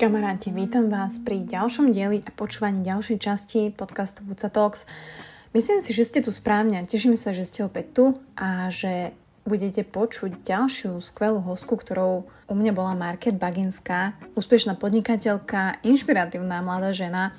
Kamaráti, vítam vás pri ďalšom dieli a počúvaní ďalšej časti podcastu BucaTalks. Myslím si, že ste tu správne. Teším sa, že ste opäť tu a že budete počuť ďalšiu skvelú hostku, ktorou u mňa bola Markéta Baginská, úspešná podnikateľka, inšpiratívna mladá žena,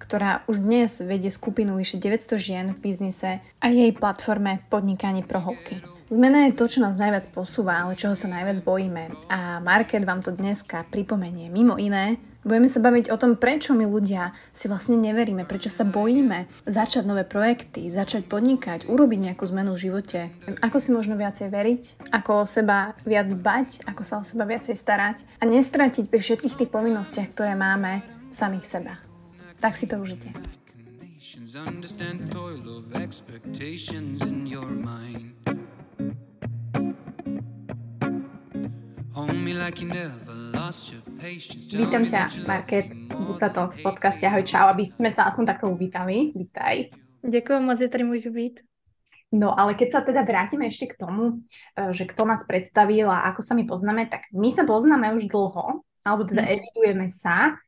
ktorá už dnes vedie skupinu vyše 900 žien v biznise a jej platforme Podnikani pro holky. Zmena je to, čo nás najviac posúva, ale čoho sa najviac bojíme. A Market vám to dneska pripomenie. Mimo iné, budeme sa baviť o tom, prečo my ľudia si vlastne neveríme, prečo sa bojíme začať nové projekty, začať podnikať, urobiť nejakú zmenu v živote. Ako si možno viacej veriť, ako o seba viac bať, ako sa o seba viacej starať a nestratiť pri všetkých tých povinnostiach, ktoré máme samých seba. Tak si to užite. Vítam ťa, Market, BucaTalks z podcastu. Ahoj, čau, aby sme sa aspoň takto uvítali. Vítaj. Ďakujem moc, že tady môžu byť. No, ale keď sa teda vrátime ešte k tomu, že kto nás predstavil a ako sa my poznáme, tak my sa poznáme už dlho, alebo teda evidujeme sa.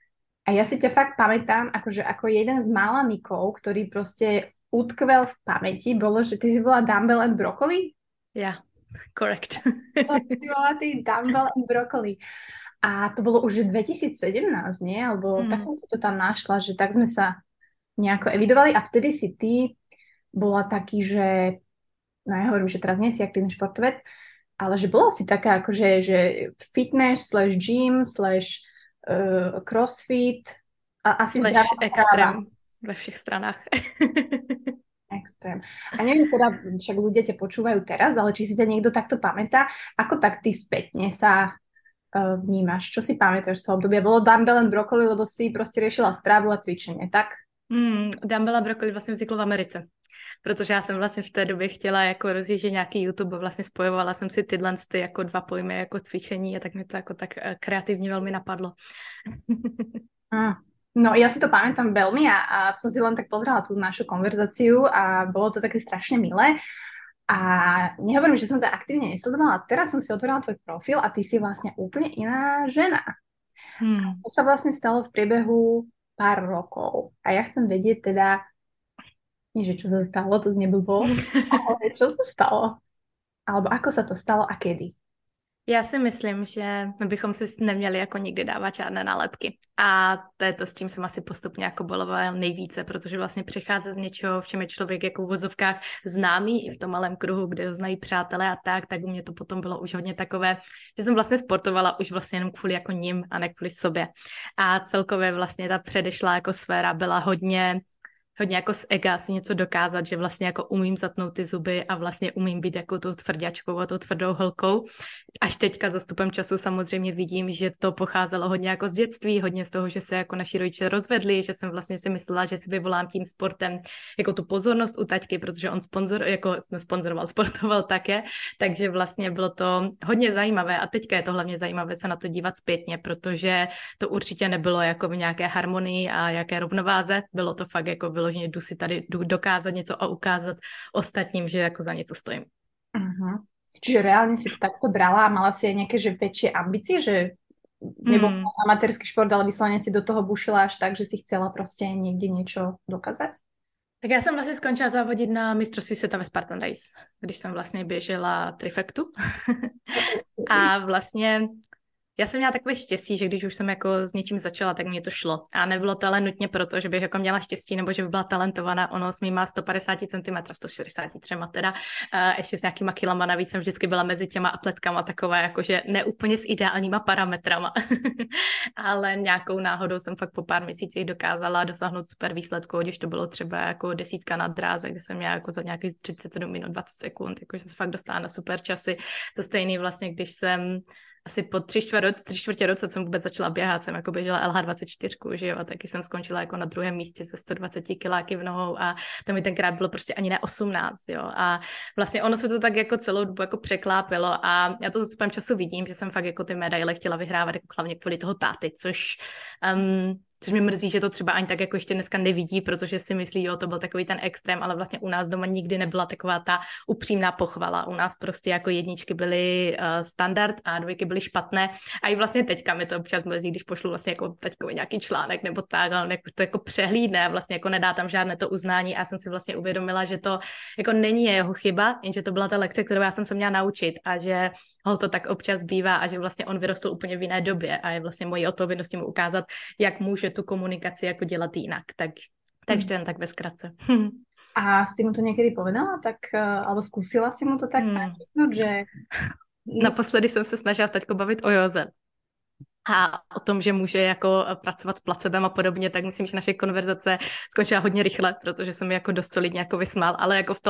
A ja si ťa fakt pamätám, akože ako jeden z mála nikov, ktorý proste utkvel v pamäti, bolo, že ty si bola Dumbbell and Broccoli? Ja. Correct. Dumbbell and Broccoli. A to bolo už 2017, nie? Alebo tak som si to tam našla, že tak sme sa nejako evidovali a vtedy si ty bola taký, že no ja hovorím, že teraz nie si aktívny športovec, ale že bola si taká akože že fitness / gym / crossfit a asi / extrém ve všech stranách. Extrém. A neviem, teda však ľudia ťa počúvajú teraz, ale či si ťa niekto takto pamätá, ako tak ty spätne sa vnímaš? Čo si pamätáš z toho obdobia? Bolo Dumbbell and Broccoli, lebo si proste riešila strávu a cvičenie, tak? Dumbbell and Broccoli vlastně vzniklo v Americe, protože já jsem vlastně v té době chtěla jako rozjíždět nějaký YouTube, vlastně spojovala jsem si tyhle jako dva pojmy, jako cvičení a tak mi to jako tak kreativně velmi napadlo. No ja si to pamätám veľmi a som si len tak pozrela tú našu konverzáciu a bolo to také strašne milé a nehovorím, že som to aktívne nesledovala, teraz som si otvorila tvoj profil a ty si vlastne úplne iná žena. To sa vlastne stalo v priebehu pár rokov a ja chcem vedieť teda, nie že čo sa stalo, to zneblbolo, ale čo sa stalo? Alebo ako sa to stalo a kedy? Já si myslím, že bychom si neměli jako nikdy dávat žádné nálepky. A to s tím jsem asi postupně jako bojovala nejvíce, protože vlastně přechází z něčeho, v čem je člověk jako v uvozovkách známý i v tom malém kruhu, kde ho znají přátelé a tak u mě to potom bylo už hodně takové, že jsem vlastně sportovala už vlastně jenom kvůli jako ním a ne kvůli sobě. A celkově vlastně ta předešlá jako sféra byla hodně jako z ega si něco dokázat, že vlastně jako umím zatnout ty zuby a vlastně umím být jako tou tvrďačkou a tou tvrdou holkou. Až teďka zastupem času samozřejmě vidím, že to pocházelo hodně jako z dětství, hodně z toho, že se jako naši rodiče rozvedli, že jsem vlastně si myslela, že si vyvolám tím sportem jako tu pozornost u taťky, protože on sportoval také, takže vlastně bylo to hodně zajímavé a teďka je to hlavně zajímavé se na to dívat zpětně, protože to určitě nebylo jako v nějaké harmonii a jaké rovnováze, bylo to fakt jako že jdu si tady dokázat něco a ukázat ostatním, že jako za něco stojím. Uh-huh. Čiže reálně si to takto brala a mala si aj nějaké že väčšie ambície, že nebol amatérský šport, ale vyslovene si do toho bušila až tak, že si chcela prostě někde něco dokázat? Tak já jsem vlastně skončila závodit na mistrovství světa ve Spartan Race, když jsem vlastně běžela trifektu. A vlastně já jsem měla takové štěstí, že když už jsem jako s něčím začala, tak mě to šlo. A nebylo to ale nutně proto, že bych jako měla štěstí, nebo že by byla talentovaná. Ono s mýma 150 cm, 143 teda, ještě s nějakýma kilama navíc jsem vždycky byla mezi těma atletkama takové, jakože ne úplně s ideálníma parametrama. Ale nějakou náhodou jsem fakt po pár měsících dokázala dosáhnout super výsledku, když to bylo třeba jako 10 na dráze, kde jsem měla jako za nějakých 37 minut 20 sekund, jakože jsem se fakt dostala na super časy. To stejný vlastně, když jsem asi po 3 čtvrtě roce jsem vůbec začala běhat, jsem jako běžela LH24, že jo, a taky jsem skončila jako na druhém místě se 120 kiláky v nohou a to mi tenkrát bylo prostě ani ne 18, jo, a vlastně ono se to tak jako celou dobu jako překlápilo a já to zastupem času vidím, že jsem fakt jako ty medaile chtěla vyhrávat jako hlavně kvůli toho táty, což Což mě mrzí, že to třeba ani tak jako ještě dneska nevidí, protože si myslí, jo, to byl takový ten extrém, ale vlastně u nás doma nikdy nebyla taková ta upřímná pochvala. U nás prostě jako jedničky byly standard a dvojky byly špatné. A i vlastně teďka mi to občas mrzí, když pošlu vlastně jako taťkovi nějaký článek nebo tak, ale to jako přehlídne, vlastně jako nedá tam žádné to uznání. A já jsem si vlastně uvědomila, že to jako není jeho chyba, jenže to byla ta lekce, kterou já jsem se měla naučit a že ho to tak občas bývá a že vlastně on vyrostl úplně v jiné době a je vlastně mojí odpovědností mu ukázat, jak může tu komunikáciu jako dělat jinak. Takže to jen tak ve zkratce. A si mu to někdy povedala, tak, alebo zkusila si mu to tak načítnout, že... Naposledy jsem se snažila s taťkou bavit o józe. A o tom, že může jako pracovat s placebem a podobně, tak myslím, že naše konverzace skončila hodně rychle, protože jsem jako dost solidně jako vysmál, ale jako v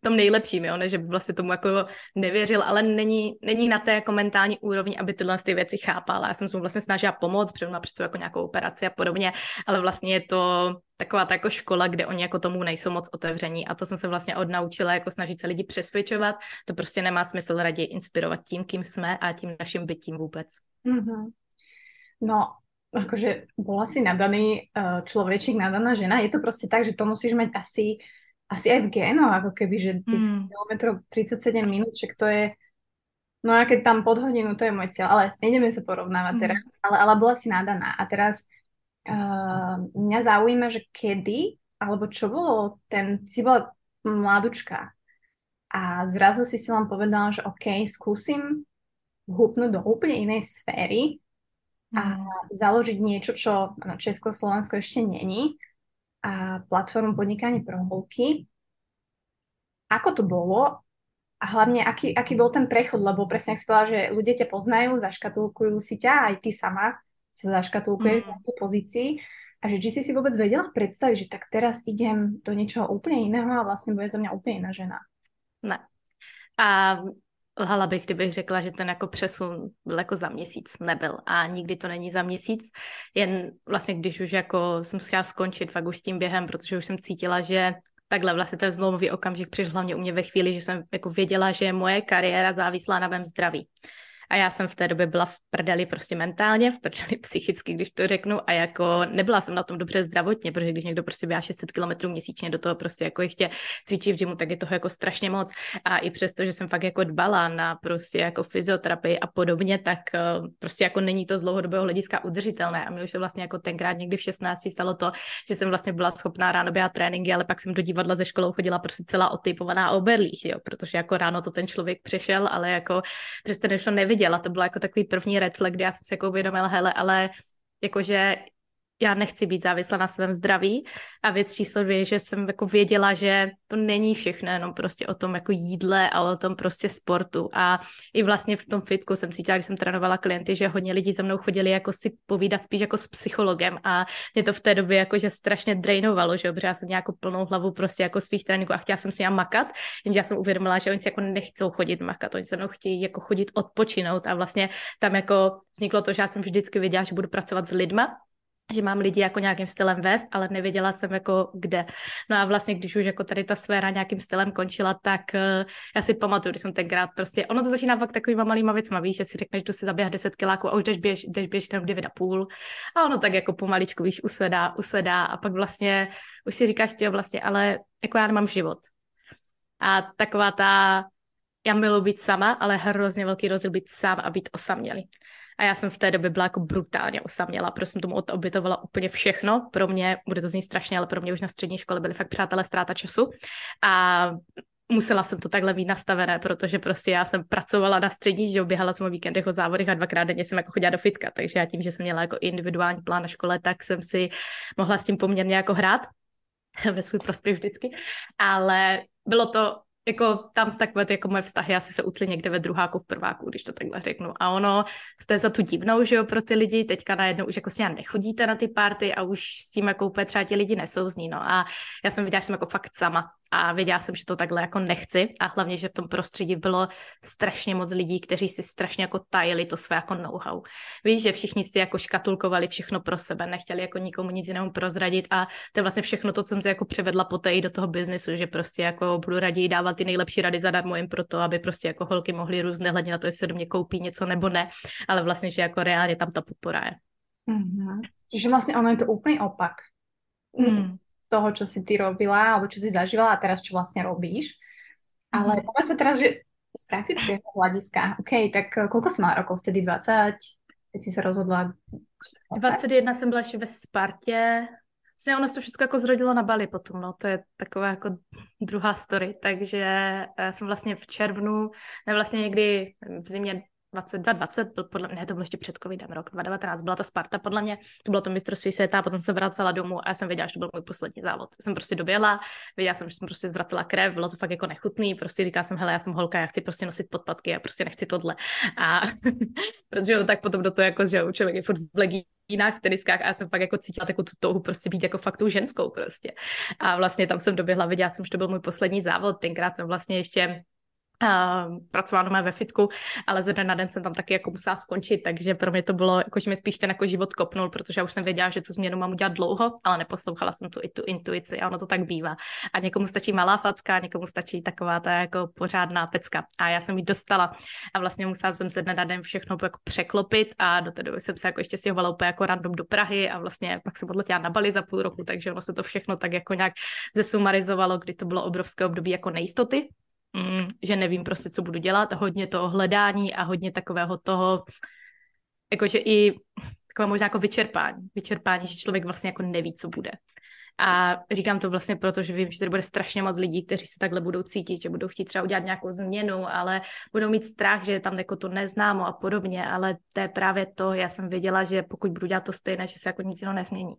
tom nejlepším, jo, ne, že by vlastně tomu jako nevěřil, ale není na té jako mentální úrovni, aby tyhle ty věci chápala. Já jsem se mu vlastně snažila pomoct, protože on má před sebou jako nějakou operaci a podobně, ale vlastně je to taková ta jako škola, kde oni jako tomu nejsou moc otevření a to jsem se vlastně odnaučila, jako snažit se lidi přesvědčovat, to prostě nemá smysl, raději inspirovat tím, kým jsme a tím naším bytím vůbec. Mm-hmm. No, akože bola si nadaný človečík, nadaná žena. Je to proste tak, že to musíš mať asi aj v génu, ako keby, že 10 kilometrov 37 minút, že to je, no a keď tam pod hodinu, to je môj cieľ, ale nejdeme sa porovnávať teraz, ale bola si nadaná. A teraz mňa zaujíma, že kedy, alebo čo bolo si bola mladučka a zrazu si len povedala, že OK, skúsim húpnúť do úplne inej sféry, a založiť niečo, čo Česko-Slovensko ešte není, a platformu Podnikani pro holky. Ako to bolo a hlavne aký bol ten prechod, lebo presne ak si povedala, že ľudia ťa poznajú, zaškatulkujú si ťa, aj ty sama sa zaškatulkuješ v tej pozícii a že či si vôbec vedela predstaviť, že tak teraz idem do niečoho úplne iného a vlastne bude zo mňa úplne iná žena. Ne. A lhala bych, kdybych řekla, že ten jako přesun byl jako za měsíc, nebyl a nikdy to není za měsíc, jen vlastně když už jako jsem chtěla skončit fakt už s tím během, protože už jsem cítila, že takhle vlastně ten zlomový okamžik přišel hlavně u mě ve chvíli, že jsem jako věděla, že je moje kariéra závislá na mém zdraví. A já jsem v té době byla v prdeli prostě mentálně, v prdeli psychicky, když to řeknu, a jako nebyla jsem na tom dobře zdravotně, protože když někdo prostě běhá 600 kilometrů měsíčně, do toho prostě jako ještě cvičí v gymu, tak je toho jako strašně moc. A i přesto, že jsem fakt jako dbala na prostě jako fyzioterapii a podobně, tak prostě jako není to z dlouhodobého hlediska udržitelné. A mě už se vlastně jako tenkrát někdy v 16 stalo to, že jsem vlastně byla schopná ráno běhat tréninky, ale pak jsem do divadla ze školou chodila prostě celá otejpovaná o berlích, jo, protože jako ráno to ten člověk přešel, ale jako přesto nešlo děla. To byla jako takový první red flag, kdy já jsem se jako uvědomila, hele, ale jakože já nechci být závislá na svém zdraví a věc číslo 2, že jsem jako věděla, že to není všechno jenom prostě o tom jako jídle, ale o tom prostě sportu a i vlastně v tom fitku jsem cítila, když jsem trénovala klienty, že hodně lidí za mnou chodili jako si povídat spíš jako s psychologem a mě to v té době jakože strašně drainovalo, že protože já jsem nějakou plnou hlavu prostě jako svých tréninků a chtěla jsem si nějak makat, jenže já jsem uvědomila, že oni si jako nechcou chodit makat, oni se mnou chtějí jako chodit odpočinout a vlastně tam jako vzniklo to, že já jsem vždycky věděla, že budu pracovat s lidma, že mám lidi jako nějakým stylem vést, ale nevěděla jsem jako kde. No a vlastně, když už jako tady ta sféra nějakým stylem končila, tak já si pamatuju, když jsem tenkrát prostě, ono to začíná fakt takovýma malýma věcma, víš, že si řekneš, že si zaběh 10 kiláků a už jdeš tam 9,5 a ono tak jako pomaličku, víš, usedá a pak vlastně už si říkáš, že vlastně, ale jako já nemám život. A taková ta, já miluji být sama, ale hrozně velký rozdíl být sám a být osamělý. A já jsem v té době byla jako brutálně osaměla, protože jsem tomu obětovala úplně všechno. Pro mě, bude to znít strašně, ale pro mě už na střední škole byly fakt přátelé ztráta času. A musela jsem to takhle mít nastavené, protože prostě já jsem pracovala na střední, že běhala jsem o víkendech, o závodech a 2x denně jsem jako chodila do fitka. Takže já tím, že jsem měla jako individuální plán na škole, tak jsem si mohla s tím poměrně jako hrát ve svůj prospěch vždycky. Ale bylo to jako tam takové jako moje vztahy asi se utly někde ve druháku, v prváku, když to takhle řeknu. A ono, jste za tu divnou, že jo, pro ty lidi, teďka najednou už jako s ní nechodíte na ty party a už s tím jako úplně třeba ti lidi nesouzní, no. A já jsem viděla, že jsem jako fakt sama a věděla jsem, že to takhle jako nechci a hlavně, že v tom prostředí bylo strašně moc lidí, kteří si strašně jako tajili to své jako know-how. Víš, že všichni si jako škatulkovali všechno pro sebe, nechtěli jako nikomu nic jiného prozradit a to je vlastně všechno to, co jsem si jako převedla poté i do toho biznesu, že prostě jako budu raději dávat ty nejlepší rady zadarmo jen proto, aby prostě jako holky mohly různé hledně na to, jestli se do mě koupí něco nebo ne, ale vlastně, že jako reálně tam ta podpora je. Čiže vlastne ono je to úplný opak toho, čo si ty robila alebo čo si zažívala a teraz čo vlastne robíš. Ale poviem sa teraz, že z praktického hľadiska, OK, tak koľko si mala rokov vtedy? 20? Keď si sa rozhodla? 21 jsem byla ještě ve Spartě. Vlastně ono se to všechno jako zrodilo na Bali potom, no, to je taková jako druhá story, takže jsem vlastně v červnu, ne vlastně někdy v zimě 2020, to byl ještě před covidem rok 2019, byla ta Sparta podle mě, to bylo to mistrovství světa a potom jsem vracela domů a já jsem věděla, že to byl můj poslední závod. Jsem prostě doběhla, věděla jsem, že jsem prostě zvracela krev, bylo to fakt jako nechutný, prostě říkala jsem, hele, já jsem holka, já chci prostě nosit podpatky, já prostě nechci tohle. A protože no tak potom do toho jako, že člověk je furt v legínách, v teniskách a já jsem fakt jako cítila takovou tu touhu prostě být jako fakt tou ženskou prostě. A vlastně tam jsem doběhla, věděla jsem, že to byl můj poslední závod, tenkrát jsem vlastně ještě pracovala doma ve fitku, ale ze dne na den jsem tam taky jako musela skončit, takže pro mě to bylo, jakože mi spíš ten jako život kopnul, protože já už jsem věděla, že tu změnu mám udělat dlouho, ale neposlouchala jsem tu intuici a ono to tak bývá. A někomu stačí malá facka, někomu stačí taková ta jako pořádná pecka. A já jsem ji dostala a vlastně musela jsem ze dne na den všechno jako překlopit a do té doby jsem se jako ještě stěhovala úplně jako random do Prahy a vlastně pak jsem odletěla na Bali za půl roku, takže ono se to všechno tak jako nějak zesumarizovalo, kdy to bylo obrovské období jako nejistoty. Že nevím prostě, co budu dělat, hodně toho hledání a hodně takového toho, jakože i takové možná jako vyčerpání, že člověk vlastně jako neví, co bude. A říkám to vlastně proto, že vím, že tady bude strašně moc lidí, kteří se takhle budou cítit, že budou chtít třeba udělat nějakou změnu, ale budou mít strach, že je tam jako to neznámo a podobně, ale to je právě to, já jsem věděla, že pokud budu dělat to stejné, že se jako nic jiného nezmění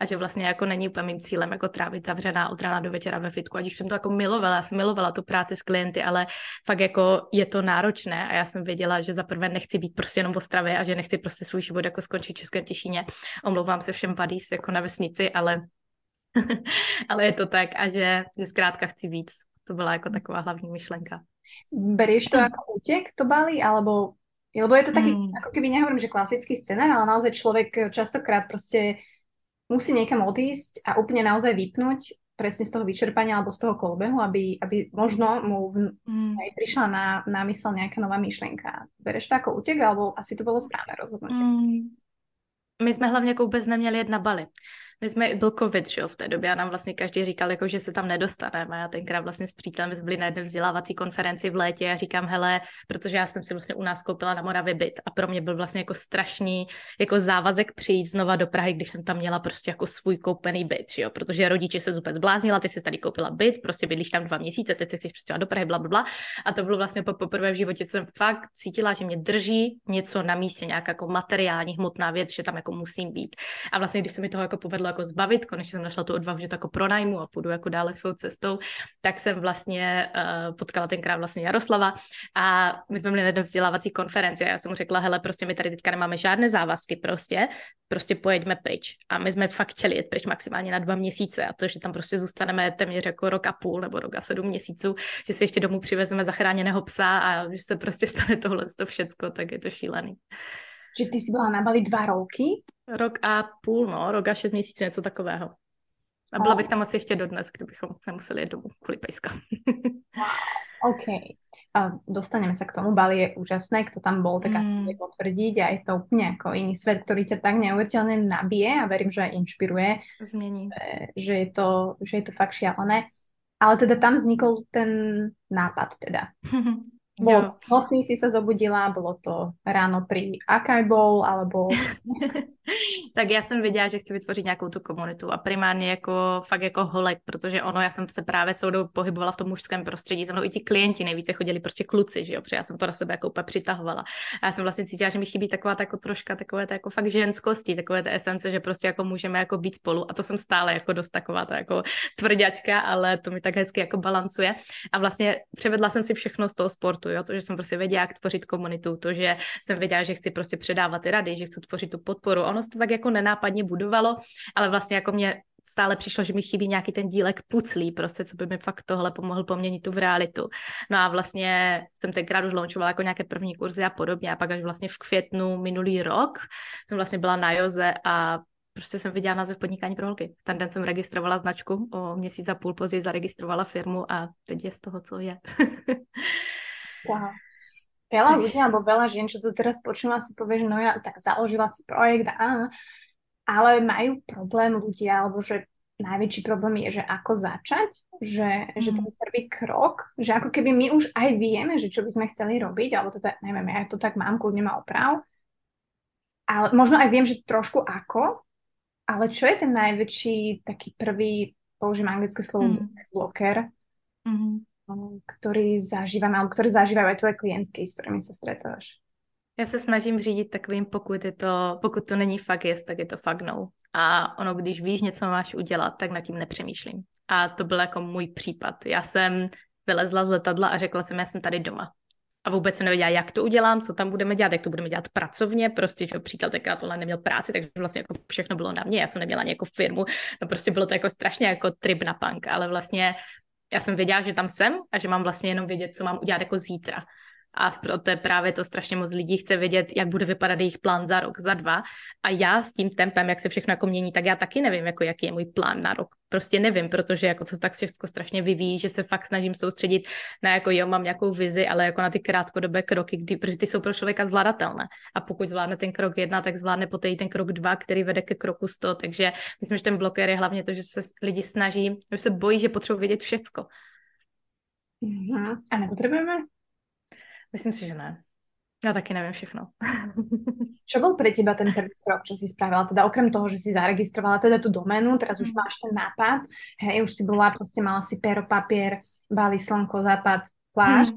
a že vlastně jako není úplně mým cílem jako trávit zavřená od rána do večera ve fitku, ať už jsem to jako milovala tu práci s klienty, ale fakt jako je to náročné a já jsem věděla, že za prvé nechci být prostě jenom v Ostravě a že nechci prostě svůj život jako skončit v Českém Těšíně. Omlouvám se všem buddies jako na vesnici, ale je to tak a že zkrátka chci víc. To byla jako taková hlavní myšlenka. Berieš to jako útěk, to Bali, alebo lebo je to taky, jako keby nehovorím, že klasický scénar, ale naozaj člověk častokrát prostě musí někam odísť a úplně naozaj vypnout přesně z toho vyčerpania alebo z toho kolbehu, aby možno mu přišla na mysl nějaká nová myšlenka. Bereš to jako útěk, alebo asi to bylo správné rozhodnutí? My jsme hlavně jako vůbec neměli jet na Bali. Byl covid, že jo, v té době a nám vlastně každý říkal, jako, že se tam nedostaneme. Já tenkrát vlastně s přítelem jsme byli na jedné vzdělávací konferenci v létě a říkám, hele, protože já jsem si vlastně u nás koupila na Moravě byt a pro mě byl vlastně jako strašný jako závazek přijít znova do Prahy, když jsem tam měla prostě jako svůj koupený byt, že jo, protože rodiče se úplně zbláznila, ty jsi tady koupila byt, prostě bydlíš tam 2 měsíce, teď se chceš přestěhovat do Prahy, blablabla. A to bylo vlastně poprvé v životě, co jsem fakt cítila, že mě drží něco na místě, nějaká jako materiální hmotná věc, že tam jako musím být. A vlastně když se mi toho jako povedlo jako zbavit, konečně jsem našla tu odvahu, že to jako pronajmu a půjdu jako dále svou cestou, tak jsem vlastně potkala tenkrát vlastně Jaroslava a my jsme byli na jedné vzdělávací konferenci a já jsem mu řekla, hele, prostě my tady teďka nemáme žádné závazky, prostě pojeďme pryč a my jsme fakt chtěli jet pryč maximálně na 2 měsíce a to, že tam prostě zůstaneme téměř jako 1.5 nebo 7 měsíců, že si ještě domů přivezeme zachráněného psa a že se prostě stane tohle to všecko, tak je to šílený. Že ty si byla na Bali 2 roky? 1.5 roka, no, 6 měsíců, něco takového. A byla bych tam asi ještě dodnes, kdybychom nemuseli jít domů kvůli pejska. OK. Dostaneme se k tomu. Bali je úžasné, kdo tam bol, tak asi bude potvrdiť a je to úplně jako jiný svět, který tě tak neuvěřitelně nabije a verím, že aj inšpiruje. Změní. Že je to fakt šialené. Ale teda tam vznikl ten nápad teda. Bolo notný, si sa zobudila, bolo to ráno pri Akajbol, alebo... Tak já jsem věděla, že chci vytvořit nějakou tu komunitu a primárně jako fakt jako holek, protože ono, já jsem se právě celou dobu pohybovala v tom mužském prostředí, za mnou i ti klienti nejvíce chodili prostě kluci, že jo, protože já jsem to na sebe jako úplně přitahovala. A já jsem vlastně cítila, že mi chybí taková ta jako troška takové ta jako fakt ženskosti, takové ta esence, že prostě jako můžeme jako být spolu a to jsem stále jako dost taková ta jako tvrďačka, ale to mi tak hezky jako balancuje. A vlastně převedla jsem si všechno z toho sportu, jo, to, že jsem prostě věděla, jak tvořit komunitu, to, že jsem věděla, že chci prostě předávat ty rady, že chci tvořit tu podporu. Ono se to tak jako nenápadně budovalo, ale vlastně jako mě stále přišlo, že mi chybí nějaký ten dílek puclí prostě, co by mi fakt tohle pomohl poměnit tu v realitu. No a vlastně jsem tenkrát už launchovala jako nějaké první kurzy a podobně a pak až vlastně v květnu minulý rok jsem vlastně byla na józe a prostě jsem viděla název Podnikani pro holky. Ten den jsem registrovala značku, o 1.5 měsíce později zaregistrovala firmu a teď je z toho, co je. Veľa ľudí alebo veľa žien, čo to teraz počúva, si povie, že no ja tak založila si projekt a ale majú problém ľudia, alebo že najväčší problém je, že ako začať, že ten prvý krok, že ako keby my už aj vieme, že čo by sme chceli robiť, alebo to tak, neviem, ja to tak mám, kľudne ma oprav, ale možno aj viem, že trošku ako, ale čo je ten najväčší taký prvý, použijem anglické slovo, bloker, ktorý zažívame, alebo ktoré zažívajú aj tvoje klientky, s ktorými sa stretávaš? Já se snažím řídit takovým, pokud to není fakt yes, tak je to fakt no. A ono, když víš něco máš udělat, tak nad tím nepřemýšlím. A to byl jako můj případ. Já jsem vylezla z letadla a řekla jsem, já jsem tady doma. A vůbec jsem nevěděla, jak to udělám, co tam budeme dělat, jak to budeme dělat pracovně. Prostě, že přítel tenkrát tohle neměl práci, takže vlastně jako všechno bylo na mě. Já jsem neměla nějakou firmu. No prostě bylo to jako strašně jako trip na punk. Ale vlastně já jsem věděla, že tam jsem a že mám vlastně jenom vědět, co mám udělat jako zítra. A proto je právě to strašně moc lidí chce vědět, jak bude vypadat jejich plán za rok, za dva. A já s tím tempem, jak se všechno jako mění, tak já taky nevím, jako, jaký je můj plán na rok. Prostě nevím, protože jako to tak všechno strašně vyvíjí, že se fakt snažím soustředit na jako jo, mám nějakou vizi, ale jako na ty krátkodobé kroky, protože ty jsou pro člověka zvládatelné. A pokud zvládne ten krok 1, tak zvládne poté i ten krok 2, který vede ke kroku 100. Takže myslím, že ten blokér je hlavně to, že se lidi snaží, že se bojí, že potřebují vědět všecko. A nepotřebujeme? Myslím si, že ne. Ja taky neviem všechno. Čo bol pre teba ten prvý krok, čo si spravila? Teda okrem toho, že si zaregistrovala teda tú doménu, teraz už máš ten nápad, hej, už si bola, proste mala si pero, papier, Bali, slnko, západ, pláž.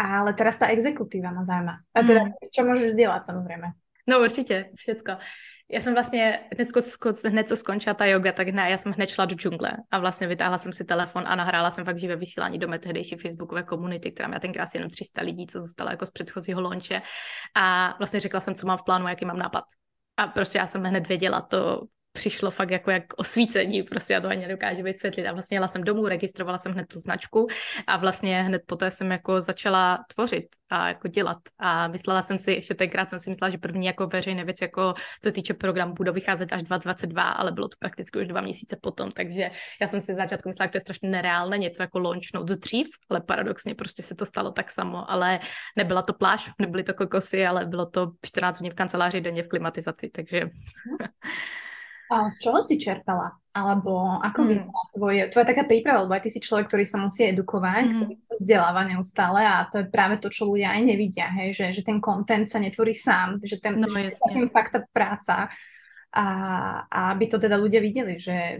Ale teraz tá exekutíva ma zaujíma. A teda, čo môžeš zdieľať, samozrejme? No určite, všetko. Já jsem vlastně hned co skončila ta yoga, tak já jsem hned šla do džungle a vlastně vytáhla jsem si telefon a nahrála jsem fakt živé vysílání do mé tehdejší facebookové komunity, která měla tenkrát jenom 300 lidí, co zůstalo jako z předchozího launche. A vlastně řekla jsem, co mám v plánu, jaký mám nápad. A prostě já jsem hned věděla, to přišlo fakt jako jak osvícení, prostě já to ani nedokážu vysvětlit. A vlastně jela jsem domů, registrovala jsem hned tu značku a vlastně hned poté jsem jako začala tvořit a jako dělat. A myslela jsem si, ještě tenkrát jsem si myslela, že první jako veřejné věc, jako co se týče programu, budou vycházet až 2022, ale bylo to prakticky už 2 měsíce potom, takže já jsem si začátku myslela, že to je strašně nereálné něco jako launchnout dřív, ale paradoxně prostě se to stalo tak samo, ale nebyla to pláž, nebyly to kokosy, ale bylo to 14 dní v kanceláři, denně v klimatizaci, takže a z čoho si čerpala? Alebo ako vyzerá tvoja taká príprava? Lebo aj ty si človek, ktorý sa musí edukovať, ktorý sa vzdeláva neustále a to je práve to, čo ľudia aj nevidia, hej? Že ten content sa netvorí sám, že ten fakt tá práca a aby to teda ľudia videli, že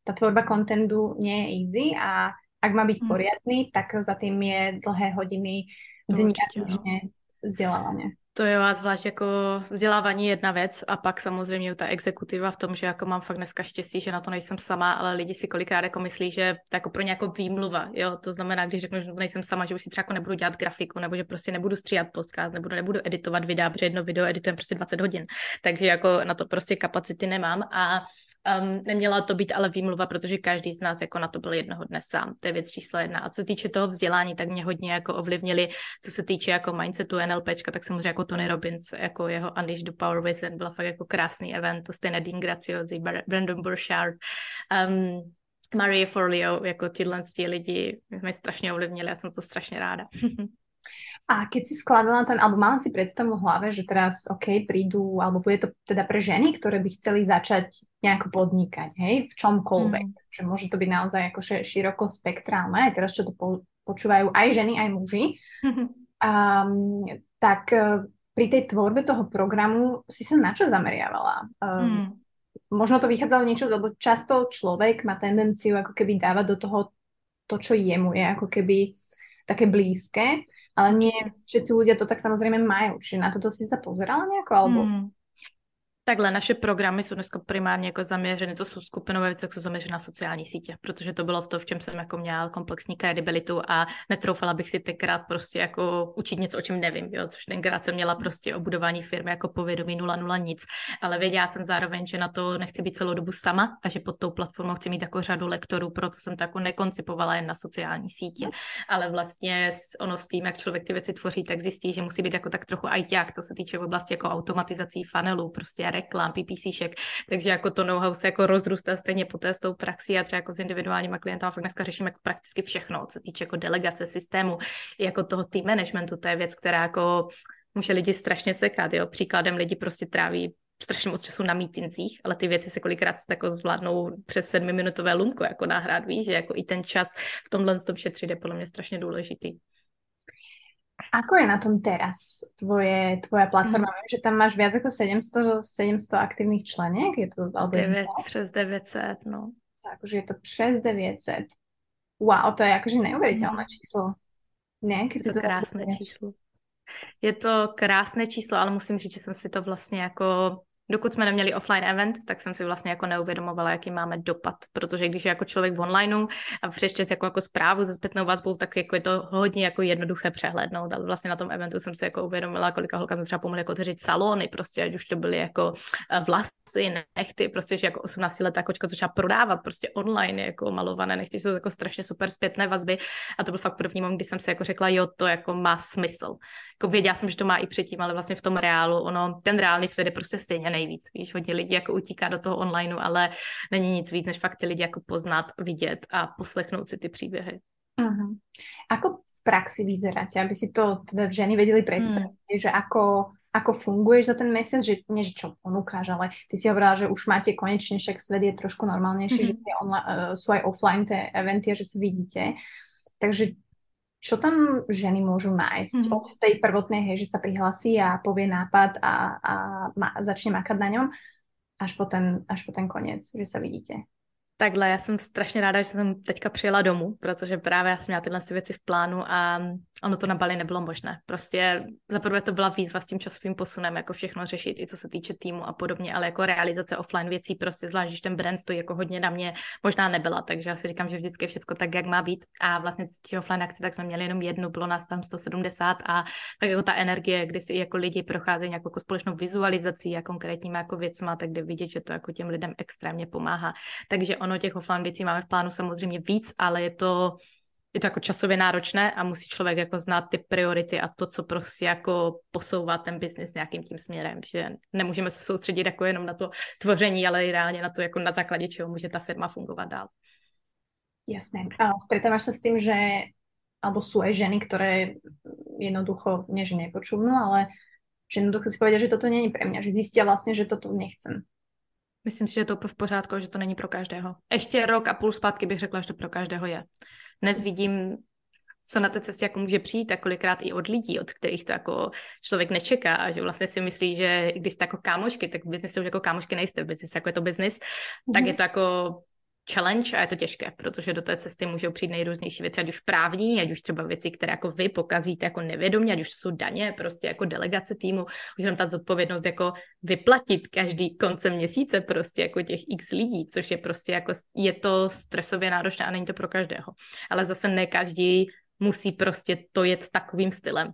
tá tvorba contentu nie je easy a ak má byť poriadny, tak za tým je dlhé hodiny dní a týždne vzdelávania. To je zvlášť jako vzdělávání jedna věc a pak samozřejmě ta exekutiva v tom, že jako mám fakt dneska štěstí, že na to nejsem sama, ale lidi si kolikrát jako myslí, že to jako pro nějakou výmluva, jo, to znamená, když řeknu, že nejsem sama, že už si třeba jako nebudu dělat grafiku, nebo že prostě nebudu stříhat podcast, nebudu editovat videa, protože jedno video editujem prostě 20 hodin, takže jako na to prostě kapacity nemám a neměla to být ale výmluva, protože každý z nás jako na to byl jednoho dne sám. To je věc číslo 1. A co se týče toho vzdělání, tak mě hodně jako ovlivnili, co se týče jako mindsetu NLPčka, tak samozřejmě jako Tony Robbins, jako jeho Unleash the Power Within, byla fakt jako krásný event, to stejné Dean Graziosi, Brandon Burchard, Marie Forleo, jako tyhle lidi mě strašně ovlivnili, já jsem to strašně ráda. A keď si skladala ten, alebo mala si predstavu v hlave, že teraz, ok, prídu, alebo bude to teda pre ženy, ktoré by chceli začať nejako podnikať, hej, v čomkoľvek, že môže to byť naozaj ako široko spektrálne, aj teraz, čo to počúvajú aj ženy, aj muži, tak pri tej tvorbe toho programu si sa na čo zameriavala? Možno to vychádzalo niečo, lebo často človek má tendenciu ako keby dávať do toho to, čo jemu je, ako keby také blízke, ale nie všetci ľudia to tak samozrejme majú. Čiže na toto si sa pozerala nejako? Alebo... Takhle, naše programy jsou dneska primárně jako zaměřeny, to jsou skupinové věci, jsou zaměřeny na sociální sítě, protože to bylo v čem jsem jako měla komplexní kredibilitu a netroufala bych si tenkrát prostě jako učit něco, o čem nevím, jo? Což tenkrát jsem měla prostě o budování firmy jako povědomí 0 nic, ale věděla jsem zároveň, že na to nechci být celou dobu sama a že pod tou platformou chci mít jako řadu lektorů, proto jsem to jako nekoncipovala jen na sociální sítě, ale vlastně ono s tím, jak člověk ty věci tvoří, tak zjistí, že musí být jako tak trochu ajťák, co se týče v oblasti jako automatizací funnelů, prostě reklám, PPCček, takže jako to know-how se jako rozrůstá stejně poté s tou praxí a třeba jako s individuálníma klientama fakt dneska řeším jako prakticky všechno, co týče jako delegace systému, i jako toho team managementu, to je věc, která jako může lidi strašně sekat, jo, příkladem lidi prostě tráví strašně moc času na mítincích, ale ty věci se kolikrát jako zvládnou přes 7minutové lumko jako náhrad, víš, že jako i ten čas v tomhle z tom šetřit je podle mě strašně důležitý. Ako je na tom teraz tvoja platforma? Viem, že tam máš viac ako 700 aktívnych členiek? Je to, alebo 900, přes 900, no. Takže je to přes 900. Wow, to je akože neuveriteľné číslo. Ne? Keď je to krásne číslo. Je to krásné číslo, ale musím říct, že jsem si to vlastně jako... Dokud jsme neměli offline event, tak jsem si vlastně jako neuvědomovala, jaký máme dopad, protože když je jako člověk v onlineu a přečteš jako zprávu ze zpětnou vazbou, tak jako je to hodně jako jednoduché přehlédnout, ale vlastně na tom eventu jsem si jako uvědomila, kolika holkám jsem třeba pomohli jako otevřít salony, prostě, ať už to byly jako vlasy, nechty, prostě, že jako 18letá kočka začala prodávat prostě online jako malované nechty, jsou jako strašně super zpětné vazby a to byl fakt první moment, kdy jsem si jako řekla, jo, to jako má smysl. Jako věděla jsem, že to má i předtím, ale vlastně v tom reálu, ono, ten reálný svět je prostě stejně nejvíc, víš, hodně lidí jako utíká do toho online, ale není nic víc, než fakt ty lidi jako poznat, vidět a poslechnout si ty příběhy. Uh-huh. Ako v praxi vyzeráte, aby si to teda ženy vedeli predstaviť, že ako funguješ za ten mesiac, že nie, že čo ponúkaš, ale ty si hovorila, že už máte konečne, však svet je trošku normálnejší, že sú aj offline tie eventy, že si vidíte. Takže čo tam ženy môžu nájsť od tej prvotnej, hej, že sa prihlasí a povie nápad a začne makať na ňom až po ten koniec, že sa vidíte? Takhle, já jsem strašně ráda, že jsem teďka přijela domů, protože právě já jsem měla tyhle věci v plánu a ono to na Bali nebylo možné. Prostě zaprvé to byla výzva s tím časovým posunem, jako všechno řešit, i co se týče týmu a podobně, ale jako realizace offline věcí prostě, zvlášť když ten brand stojí jako hodně na mě, možná nebyla, takže já si říkám, že vždycky je všechno tak, jak má být a vlastně z těch offline akce tak jsme měli jenom jednu, bylo nás tam 170 a tak jako ta energie, kdy si jako lidi procházejí nějakou jako společnou vizualizací a konkrétníma jako věcma, tak kde vidět, že to jako těm lidem extrémně pomáhá. Takže ono těch offline věcí máme v plánu samozřejmě víc, ale je to jako časově náročné a musí člověk jako znát ty priority a to, co prostě jako posouvá ten biznis nějakým tím směrem, že nemůžeme se soustředit jako jenom na to tvoření, ale i reálně na to, jako na základě čeho může ta firma fungovat dál. Jasné. A stretávaš se s tím, že alebo sú aj ženy, ktoré jednoducho, nie že nepočúvnu, ale že jednoducho si povedia, že toto nie je pre mňa, že zistia vlastne, že toto nechcem. Myslím si, že je to v pořádku, že to není pro každého. Ještě rok a půl zpátky bych řekla, že to pro každého je. Dnes vidím, co na té cestě jako může přijít a kolikrát i od lidí, od kterých to jako člověk nečeká a že vlastně si myslí, že když jste jako kámošky, tak v biznesu už jako kámošky nejste, v biznesu jako je to biznis, tak je to jako challenge a je to těžké, protože do té cesty můžou přijít nejrůznější věci, ať už právní, ať už třeba věci, které jako vy pokazíte jako nevědomě, ať už to jsou daně, prostě jako delegace týmu, už tam ta zodpovědnost jako vyplatit každý koncem měsíce prostě jako těch x lidí, což je prostě jako, je to stresově náročné a není to pro každého. Ale zase ne každý musí prostě to jet takovým stylem.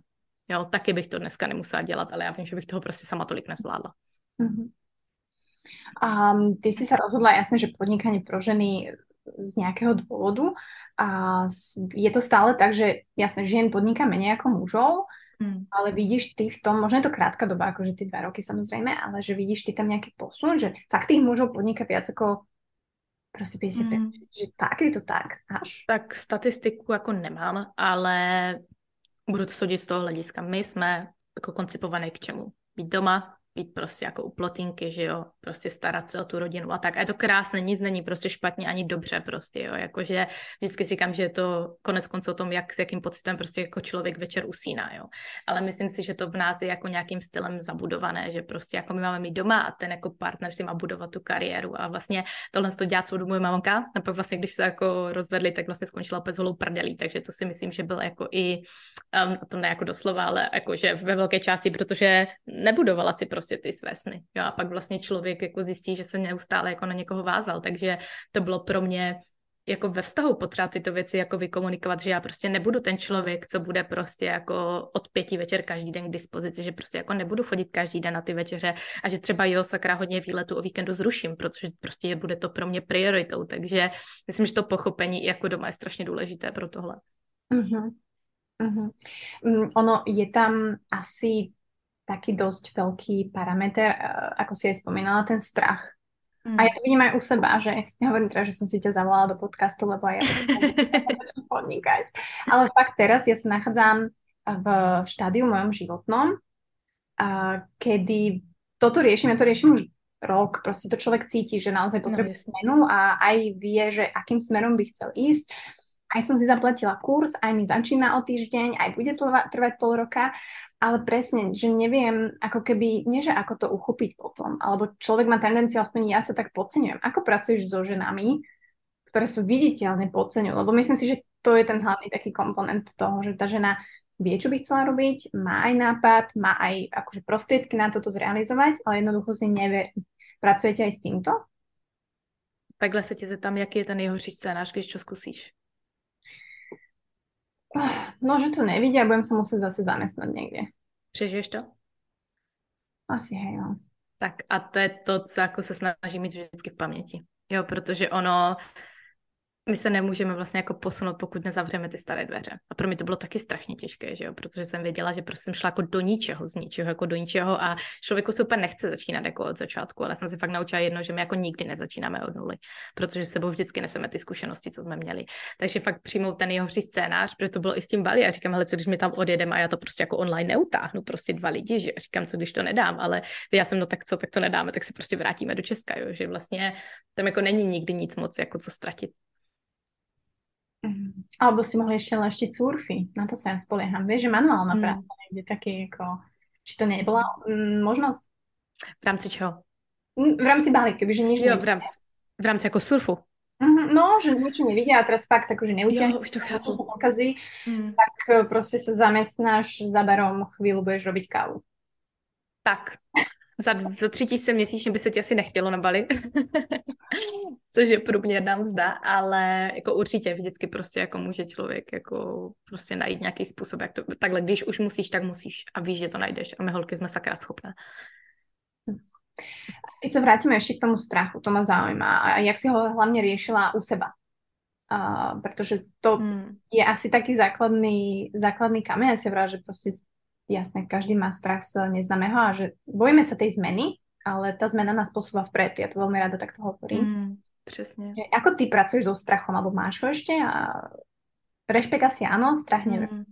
Jo, taky bych to dneska nemusela dělat, ale já vím, že bych toho prostě sama tolik nezvládla. Mm-hmm. Ty si sa rozhodla, jasné, že podnikanie pro ženy z nejakého dôvodu a je to stále tak, že jasné, žien podniká menej ako mužov, ale vidíš ty v tom, možno je to krátka doba, akože tie 2 roky samozrejme, ale že vidíš ty tam nejaký posun, že fakt tých mužov podniká viac ako proste 55, že fakt je to tak až? Tak statistiku ako nemám, ale budu to súdiť z toho hľadiska. My sme ako koncipované k čemu? Byť doma, být prostě jako u plotinky, že jo, prostě starat se o tu rodinu a tak. A je to krásné, nic není prostě špatně ani dobře prostě, jo, jakože vždycky říkám, že je to konec konců o tom, jak s jakým pocitem prostě jako člověk večer usíná, jo. Ale myslím si, že to v nás je jako nějakým stylem zabudované, že prostě jako my máme mít doma a ten jako partner si má budovat tu kariéru a vlastně tohle to dělá, co budu moje mamka, a pak vlastně, když se jako rozvedli, tak vlastně skončila opět s holou prdelí, takže to si myslím, že byl jako i, to ne jako doslova, ale jakože ve velké části, protože nebudovala si prostě ty své sny. Jo, a pak vlastně člověk jako zjistí, že se neustále jako na někoho vázal, takže to bylo pro mě jako ve vztahu potřeba tyto věci jako vykomunikovat, že já prostě nebudu ten člověk, co bude prostě jako od 5 večer každý den k dispozici, že prostě jako nebudu chodit každý den na ty večeře a že třeba jo, sakra, hodně výletů o víkendu zruším, protože prostě bude to pro mě prioritou, takže myslím, že to pochopení jako doma je strašně důležité pro tohle. Uh-huh. Uh-huh. Ono je tam asi taký dosť veľký parameter, ako si aj spomínala, ten strach. A ja to vidím aj u seba, že ja hovorím teda, že som si ťa zavolala do podcastu, lebo aj ja začnem podnikať. Ale fakt teraz ja sa nachádzam v štádiu mojom životnom, kedy to riešim už rok. Proste to človek cíti, že naozaj potrebuje zmenu a aj vie, že akým smerom by chcel ísť. Aj som si zaplatila kurz, aj mi začína o týždeň, aj bude trvať pol roka, ale presne, že neviem, ako keby, nie že ako to uchopiť potom, alebo človek má tendenciu, aspoň ja sa tak podceňujem. Ako pracuješ so ženami, ktoré sa viditeľne podceňujú? Lebo myslím si, že to je ten hlavný taký komponent toho, že tá žena vie, čo by chcela robiť, má aj nápad, má aj akože prostriedky na toto zrealizovať, ale jednoducho si neverí. Pracujete aj s týmto? Takhle se tě zeptám, jaký je ten nejhorší scénář, když čo skúsiš? No, že to nevidia, budem sa musieť zase zamestnať niekde. Přežiješ to? Asi hej, no. Tak a to je to, co jako se snaží mít vždycky v paměti. Jo, protože ono, my se nemůžeme vlastně jako posunout, pokud nezavřeme ty staré dveře. A pro mě to bylo taky strašně těžké, že jo, protože jsem věděla, že prostě jsem šla jako do ničeho, z ničeho jako do ničeho a člověku se úplně nechce začínat jako od začátku, ale jsem se fakt naučila jedno, že my jako nikdy nezačínáme od nuly, protože sebou vždycky neseme ty zkušenosti, co jsme měli. Takže fakt přijmout ten nejhorší scénář, protože to bylo i s tím Bali a říkám, hele, co když mi tam odjedeme a já to prostě jako online neutáhnu, prostě dva lidi, že říkám, co když to nedám, ale já jsem no tak co, tak to nedáme, tak se prostě vrátíme do Česka, jo, že vlastně tam jako není nikdy nic moc jako co ztratit. Alebo si mohli ešte leštiť surfy, na to sa ja spolieham. Vieš, že manuálna práca je taký ako... Či to nebola možnosť? V rámci čoho? V rámci Bali, kebyže nič nevidia. Jo, v rámci ako surfu. No, že nič nevidia a teraz fakt akože neutiahne. Jo, už to chápu. Pokazí, tak proste sa zamestnáš za barom, chvíľu budeš robiť kávu. Tak. Za 3 000 měsíčně by se ti asi nechtělo na Bali, což je průměrná mzda, ale jako určitě vždycky prostě jako může člověk jako prostě najít nějaký způsob, jak to, takhle, když už musíš, tak musíš a víš, že to najdeš a my holky jsme sakra schopné. Keď sa vrátime ešte k tomu strachu, to ma zaujíma, a jak si ho hlavně riešila u seba? Protože to je asi taký základný kameň, si vrát, že prostě jasné, každý má strach z neznámeho a že bojíme sa tej zmeny, ale tá zmena nás posúva vpred. Ja to veľmi rada takto hovorím. Presne. Ako ty pracuješ so strachom, alebo máš ho ešte? A rešpekt asi áno, strach neviem.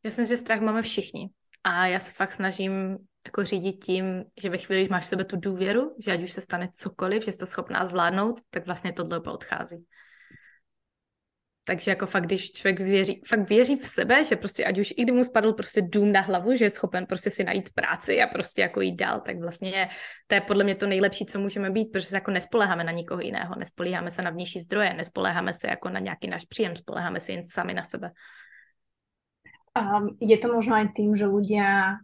Ja som, že strach máme všichni. A ja sa fakt snažím jako řídit tím, že ve chvíli, když máš v sebe tu důvěru, že ať už se stane cokoliv, že jsi to schopná zvládnout, tak vlastně tohle odchází. Takže jako fakt, když člověk fakt věří v sebe, že prostě ať už i kdy mu spadl prostě dům na hlavu, že je schopen prostě si najít práci a prostě jako jít dál, tak vlastně to je podle mě to nejlepší, co můžeme být, protože se jako nespoléháme na nikoho jiného, nespoléháme se na vnější zdroje, nespoléháme se jako na nějaký náš příjem, spoléháme se jen sami na sebe. Je to možno aj tým, že ľudia,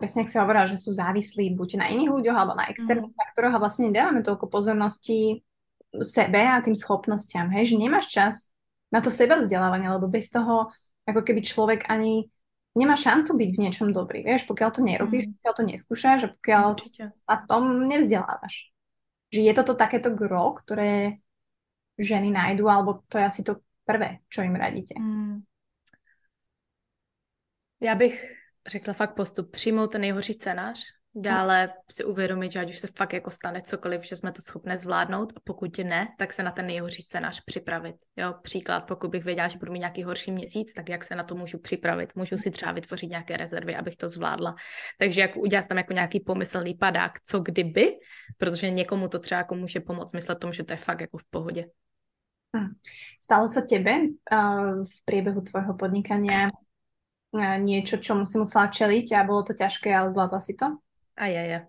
presne jak si hovorila, že sú závislí buď na iných ľuďoch alebo na externých faktoroch a vlastne nedávame toľko pozornosti sebe a tým schopnostiam, hej, že nemáš čas na to sebavzdelávanie, lebo bez toho, ako keby človek ani nemá šancu byť v niečom dobrý, vieš, pokiaľ to nerobíš, pokiaľ to neskúšaš a pokiaľ sa v tom nevzdelávaš. Že je toto takéto gro, ktoré ženy nájdú, alebo to je asi to prvé, čo im radíte. Ja bych řekla fakt postup, přijmout ten nejhorší scénář, dále si uvědomit, že ať už se fakt jako stane cokoliv, že jsme to schopné zvládnout a pokud ne, tak se na ten nejhorší scénář připravit. Jo, příklad, pokud bych věděla, že budu mít nějaký horší měsíc, tak jak se na to můžu připravit? Můžu si třeba vytvořit nějaké rezervy, abych to zvládla. Takže jako udělat tam jako nějaký pomyslný padák, co kdyby, protože někomu to třeba jako může pomoct myslet tomu, že to je fakt jako v pohodě. Stalo se tebe v průběhu tvojho podnikania niečo, čomu si musela čeliť a bolo to ťažké, ale zvládla si to? Ajaja.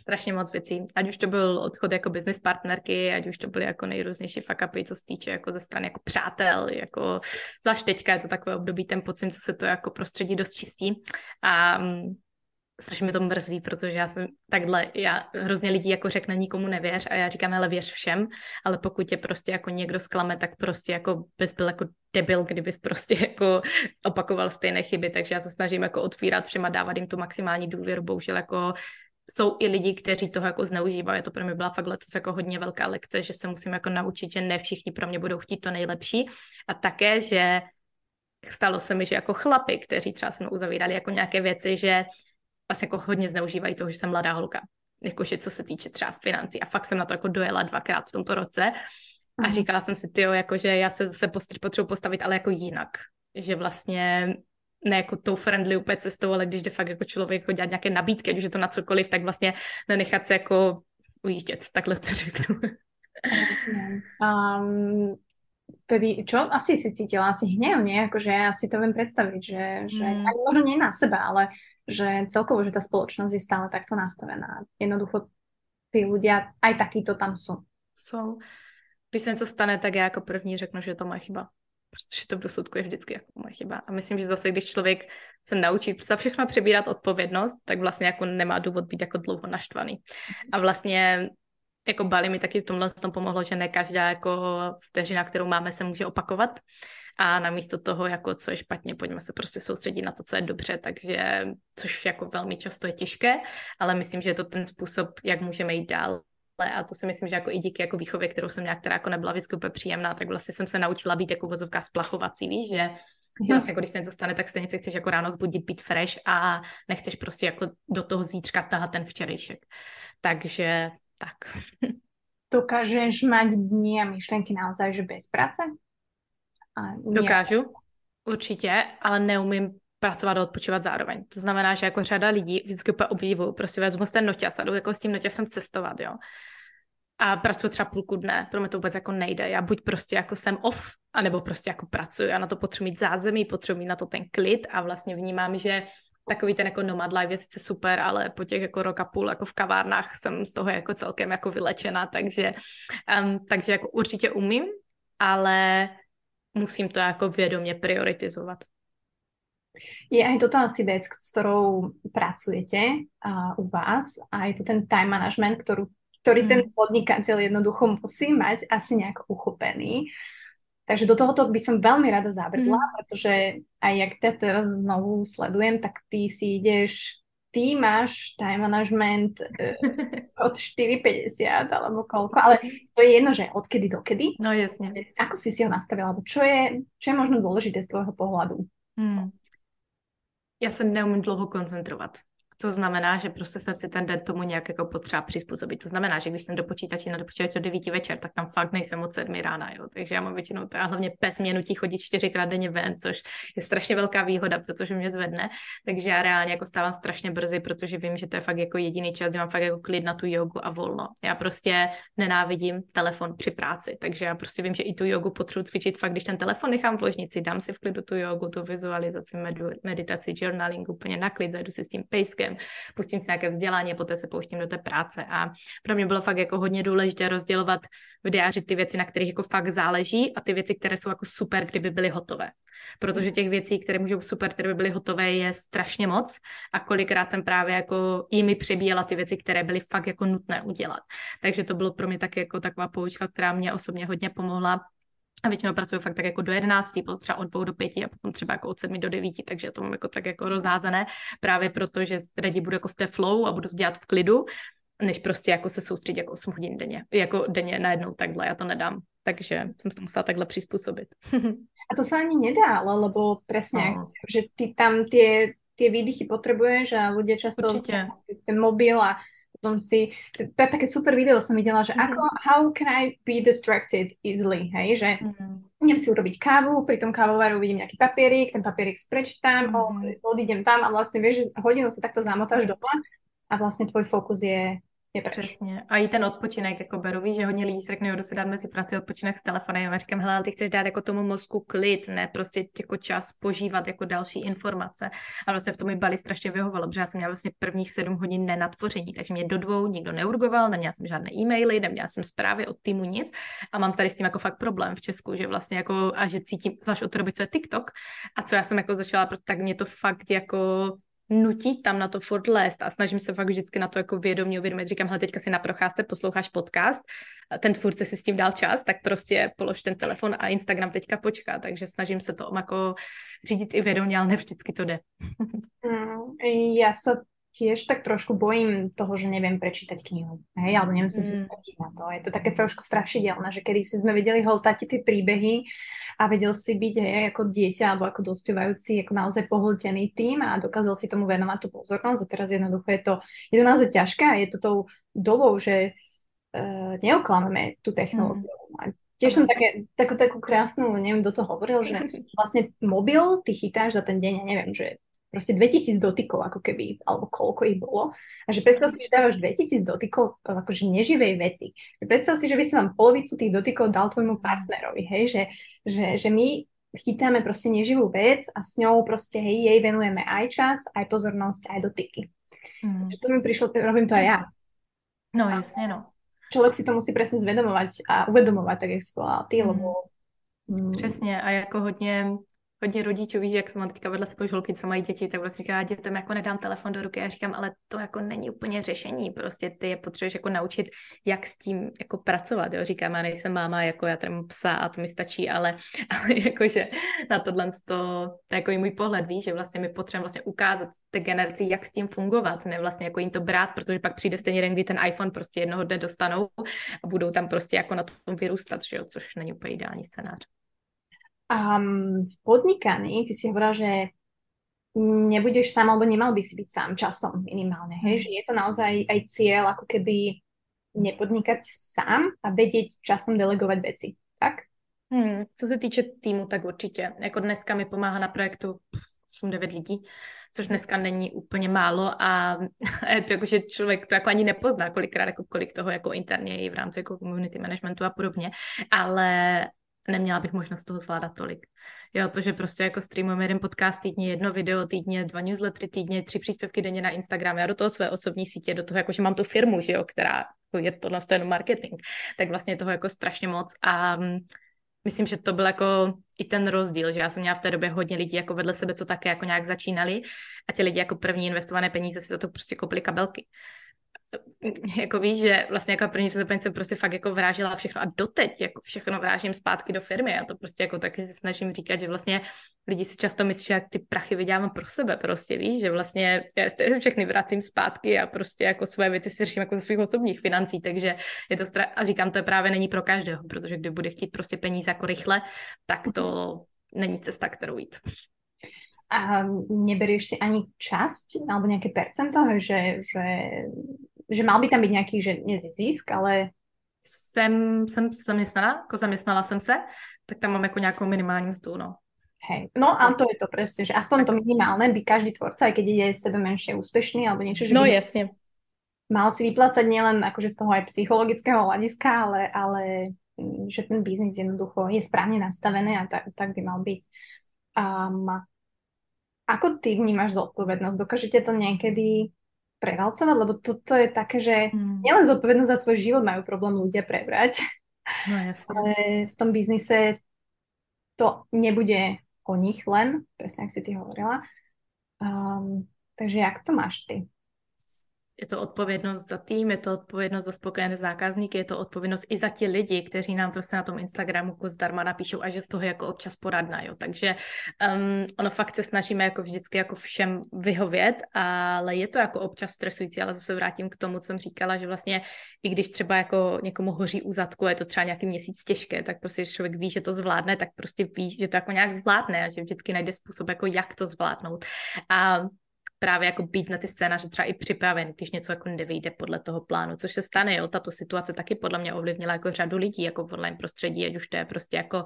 Strašně moc věcí. Ať už to byl odchod jako business partnerky, ať už to byly jako nejrůznější fuck-upy, co se týče jako ze strany jako přátel, jako zvlášť teďka je to takové období, ten pocit, co se to jako prostředí dost čistí. A strašně mi to mrzí, protože já jsem takhle, já hrozně lidí jako řekne nikomu nevěř a já říkám, hele, věř všem, ale pokud tě prostě jako někdo zklame, tak prostě jako bys byl jako debil, kdybys prostě jako opakoval stejné chyby, takže já se snažím jako otvírat všem a dávat jim tu maximální důvěru, bohužel jako jsou i lidi, kteří toho jako zneužívají. To pro mě byla fakt letos jako hodně velká lekce, že se musím jako naučit, že ne všichni pro mě budou chtít to nejlepší a také, že stalo se mi, že jako chlapi, kteří třeba se mnou uzavírali jako nějaké věci, že vlastně jako hodně zneužívají toho, že jsem mladá holka. Jakože co se týče třeba financí. A fakt jsem na to jako dojela 2krát v tomto roce. A říkala jsem si, tyjo, jakože já se zase potřebuji postavit, ale jako jinak. Že vlastně ne jako tou friendly úplně cestou, ale když jde fakt jako člověk jako dělat nějaké nabídky, ať už je to na cokoliv, tak vlastně nenechat se jako ujíždět, takhle to řeknu. Vtedy, čo asi si cítila? Asi hnev, nie? Akože ja si to viem predstaviť, že ani možno nie na seba, ale že celkovo, že tá spoločnosť je stále takto nastavená. Jednoducho tí ľudia aj takýto tam sú. Sú. Když se něco stane, tak já jako první řeknu, že je to moje chyba. Protože to v důsledku je vždycky jako moje chyba. A myslím, že zase, když člověk se naučí za všechno přebírat odpovědnost, tak vlastně jako nemá důvod být jako dlouho naštvaný. A vlastně jako Bali mi taky v tomhle tom pomohlo, že ne každá jako vteřina, kterou máme, se může opakovat. A namísto toho, jako co je špatně, pojďme se prostě soustředit na to, co je dobře, takže, což jako velmi často je těžké, ale myslím, že je to ten způsob, jak můžeme jít dál. A to si myslím, že jako i díky jako výchově, kterou jsem nějak, která jako nebyla vždycky úplně příjemná, tak vlastně jsem se naučila být jako vozovka splachovací, víš, že vlastně jako když se něco stane, tak stejně se chceš jako ráno zbudit, být fresh a nechceš prostě jako do toho zítřka tahat ten včerejšek. Takže tak. Dokážeš mať dní a myšlenky naozaj, že bez práce? Dokážu, určitě, ale neumím pracovat a odpočívat zároveň. To znamená, že jako řada lidí vždycky úplně obdivuju, prostě vezmu ten noťas a jdu jako s tím noťasem cestovat, jo. A pracuji třeba půlku dne, pro mě to vůbec jako nejde. Já buď prostě jako jsem off, anebo prostě jako pracuji. Já na to potřebuji mít zázemí, potřebuji mít na to ten klid a vlastně vnímám, že takový ten jako nomad life je sice super, ale po těch jako roka půl jako v kavárnách jsem z toho jako celkem jako vylečená, takže jako určitě umím, ale musím to jako vědomě prioritizovat. Je aj toto asi vec, s ktorou pracujete u vás a je to ten time management, ktorý ten podnikateľ jednoducho musí mať asi nejak uchopený. Takže do tohoto by som veľmi rada zabrdla, pretože aj jak ťa teraz znovu sledujem, tak ty si ideš, ty máš time management od 4,50 alebo koľko, ale to je jedno, že odkedy dokedy. No jasne. Ako si si ho nastavila, alebo čo je možno dôležité z tvojho pohľadu? Já se neumím dlouho koncentrovat. To znamená, že prostě jsem si ten den tomu nějak jako potřeba přizpůsobit. To znamená, že když jsem do počítače 9 večer, tak tam fakt nejsem od 7 rána. Jo. Takže já mám většinou teda hlavně pes mě nutí chodit 4x denně ven, což je strašně velká výhoda, protože mě zvedne. Takže já reálně jako stávám strašně brzy, protože vím, že to je fakt jako jediný čas, kdy mám fakt jako klid na tu jogu a volno. Já prostě nenávidím telefon při práci, takže já prostě vím, že i tu jogu potřebuji cvičit fakt, když ten telefon nechám v ložnici, dám si v klidu tu jogu, tu vizualizaci, meditaci, journaling, úplně na klid, zajdu si s tím pejskem, pustím si nějaké vzdělání, poté se pouštím do té práce a pro mě bylo fakt jako hodně důležité rozdělovat v diáři ty věci, na kterých jako fakt záleží a ty věci, které jsou jako super, kdyby byly hotové. Protože těch věcí, které můžou super, které by byly hotové, je strašně moc a kolikrát jsem právě jako jimi přebíjela ty věci, které byly fakt jako nutné udělat. Takže to bylo pro mě taky jako taková poučka, která mě osobně hodně pomohla. A většinou pracuju fakt tak jako do 11, potom třeba od 2 do 5 a potom třeba jako od 7 do 9, takže to mám jako tak jako rozházené, právě proto, že raději budu jako v té flow a budu dělat v klidu, než prostě jako se soustředit jako 8 hodin denně, jako denně najednou takhle, já to nedám, takže jsem se to musela takhle přizpůsobit. A to se ani nedá, lebo přesně, že ty tam ty výdychy potřebuješ a lidé často určitě. Ten mobil a potom si, také super video som videla, že ako, how can I be distracted easily, hej, že idem si urobiť kávu, pri tom kávovaru vidím nejaký papierik, ten papierik prečítam, odídem tam a vlastne vieš, že hodinu sa takto zamotáš doma a vlastne tvoj fokus je preč. Přesně. A i ten odpočinek, jako beru, víš, že hodně lidí si řekne, jdu si dát mezi prací odpočinek s telefonem a říkám, hele, ale ty chceš dát jako tomu mozku klid, ne prostě jako čas požívat jako další informace. A vlastně v tom mi Bali strašně vyhovalo, protože já jsem měla vlastně prvních 7 hodin nenatvoření, takže mě do 2 nikdo neurgoval, neměla jsem žádné e-maily, neměla jsem zprávy od týmu nic a mám tady s tím jako fakt problém v Česku, že vlastně jako a že cítím, zvlášť od té doby, co je TikTok a co já jsem jako začala, tak mě to fakt jako nutí tam na to furt lézt a snažím se fakt vždycky na to jako vědomě uvědomit. Říkám, hele, teďka si na procházce posloucháš podcast, ten tvůrce si s tím dal čas, tak prostě polož ten telefon a Instagram teďka počká, takže snažím se to jako řídit i vědomě, ale ne vždycky to jde. Ja sa tiež tak trošku bojím toho, že neviem prečítať knihu, hej, alebo neviem sa sústrediť na to. Je to také trošku strašidelné, že kedysi sme vedeli hltať tie príbehy a vedel si byť, hej, ako dieťa alebo ako dospievajúci, ako naozaj pohltený tým a dokázal si tomu venovať tú pozornosť a teraz jednoducho je to naozaj ťažké a je to tou dobou, že neoklameme tú technológiu. Tiež som takú krásnu, neviem, kto to hovoril, že vlastne mobil ty chytáš za ten deň, ja neviem, že proste 2000 dotykov, ako keby, alebo koľko ich bolo. A že predstav si, že dávaš 2000 dotykov akože neživej veci. Predstav si, že by si vám polovicu tých dotykov dal tvojmu partnerovi, hej, že my chytáme proste neživú vec a s ňou proste, hej, jej venujeme aj čas, aj pozornosť, aj dotyky. Mm. To mi prišlo, robím to aj ja. No jasne, no. Človek si to musí presne zvedomovať a uvedomovať, tak jak si povedala ty, lebo... Přesně, a jako hodně rodičů, víš, jak mám teďka vedle sebou žolky, co mají děti, tak vlastně já dětem jako nedám telefon do ruky a říkám, ale to jako není úplně řešení, prostě ty je potřebuješ jako naučit, jak s tím jako pracovat, jo, říkám, já nejsem máma, jako já tam psa a to mi stačí, ale jakože na tohle to je jako i můj pohled, víš, že vlastně my potřebujeme vlastně ukázat té generaci, jak s tím fungovat, ne vlastně jako jim to brát, protože pak přijde stejně den, kdy ten iPhone prostě jednoho dne dostanou a budou tam prostě jako na tom vyrůstat, že jo, což není úplně ideální scénář. V podnikaní, ty si hovorila, že nebudeš sám, alebo nemal by si byť sám časom minimálne, hej? Že je to naozaj aj cieľ, ako keby nepodnikať sám a vedieť časom delegovať veci, tak? Co se týče týmu, tak určitě. Jako dneska mi pomáhá na projektu 8-9 lidí, což dneska není úplně málo a je to jako, že člověk to jako ani nepozná kolikrát, jako kolik toho jako interně je v rámci jako community managementu a podobně, ale... neměla bych možnost toho zvládat tolik. Jo, to, že prostě jako streamujeme jeden podcast týdně, jedno video týdně, 2 newslettery týdně, 3 příspěvky denně na Instagram, já do toho své osobní sítě, do toho, jakože mám tu firmu, že jo, která je tohle jenom marketing, tak vlastně toho jako strašně moc a myslím, že to byl jako i ten rozdíl, že já jsem měla v té době hodně lidí jako vedle sebe, co také jako nějak začínali a ti lidi jako první investované peníze si za to prostě koupili kabelky. Jako víš, že vlastně jako první představení jsem prostě fakt jako vrážela všechno a doteď jako všechno vrážím zpátky do firmy a to prostě jako taky se snažím říkat, že vlastně lidi si často myslí, že ty prachy vydělávám pro sebe prostě, víš, že vlastně já všechny vracím zpátky a prostě jako svoje věci si řeším jako ze svých osobních financí, takže je to a říkám, to je právě není pro každého, protože kdo bude chtít prostě peníze jako rychle, tak to není cesta, kterou jít. A neberieš si ani časť alebo nejaké percento, že mal by tam byť nejaký, že nie zisk, ale... Jsem zaměstnaná, jako zaměstnala jsem se, tak tam mám jako nějakou minimální mzdu, no. Hej, no a to je to prostě, že aspoň to minimálne by každý tvorca, aj keď je sebe menšie úspešný, alebo niečo, že no, by... jasne. Mal si vyplácať nielen akože z toho aj psychologického hľadiska, ale že ten biznis jednoducho je správne nastavený a tak by mal byť. Ako ty vnímaš zodpovednosť? Dokážete to niekedy prevalcovať? Lebo toto je také, že nielen zodpovednosť za svoj život majú problém ľudia prebrať. No jasne. Ale v tom biznise to nebude o nich len, presne ak si ty hovorila. Takže jak to máš ty? Je to odpovědnost za tým, je to odpovědnost za spokojené zákazníky, je to odpovědnost i za ti lidi, kteří nám prostě na tom Instagramu kus zdarma napíšou a že z toho je jako občas poradna, jo. Takže ono fakt se snažíme jako vždycky jako všem vyhovět, ale je to jako občas stresující, ale zase vrátím k tomu, co jsem říkala, že vlastně i když třeba jako někomu hoří u zadku, je to třeba nějaký měsíc těžké, tak prostě že člověk ví, že to zvládne, tak prostě ví, že to jako nějak zvládne a že vždycky najde způsob jako jak to zvládnout. A právě jako být na ty scénáře třeba i připraven, když něco jako nevyjde podle toho plánu, což se stane, jo, tato situace taky podle mě ovlivnila jako řadu lidí, jako v online prostředí, ať už to je prostě jako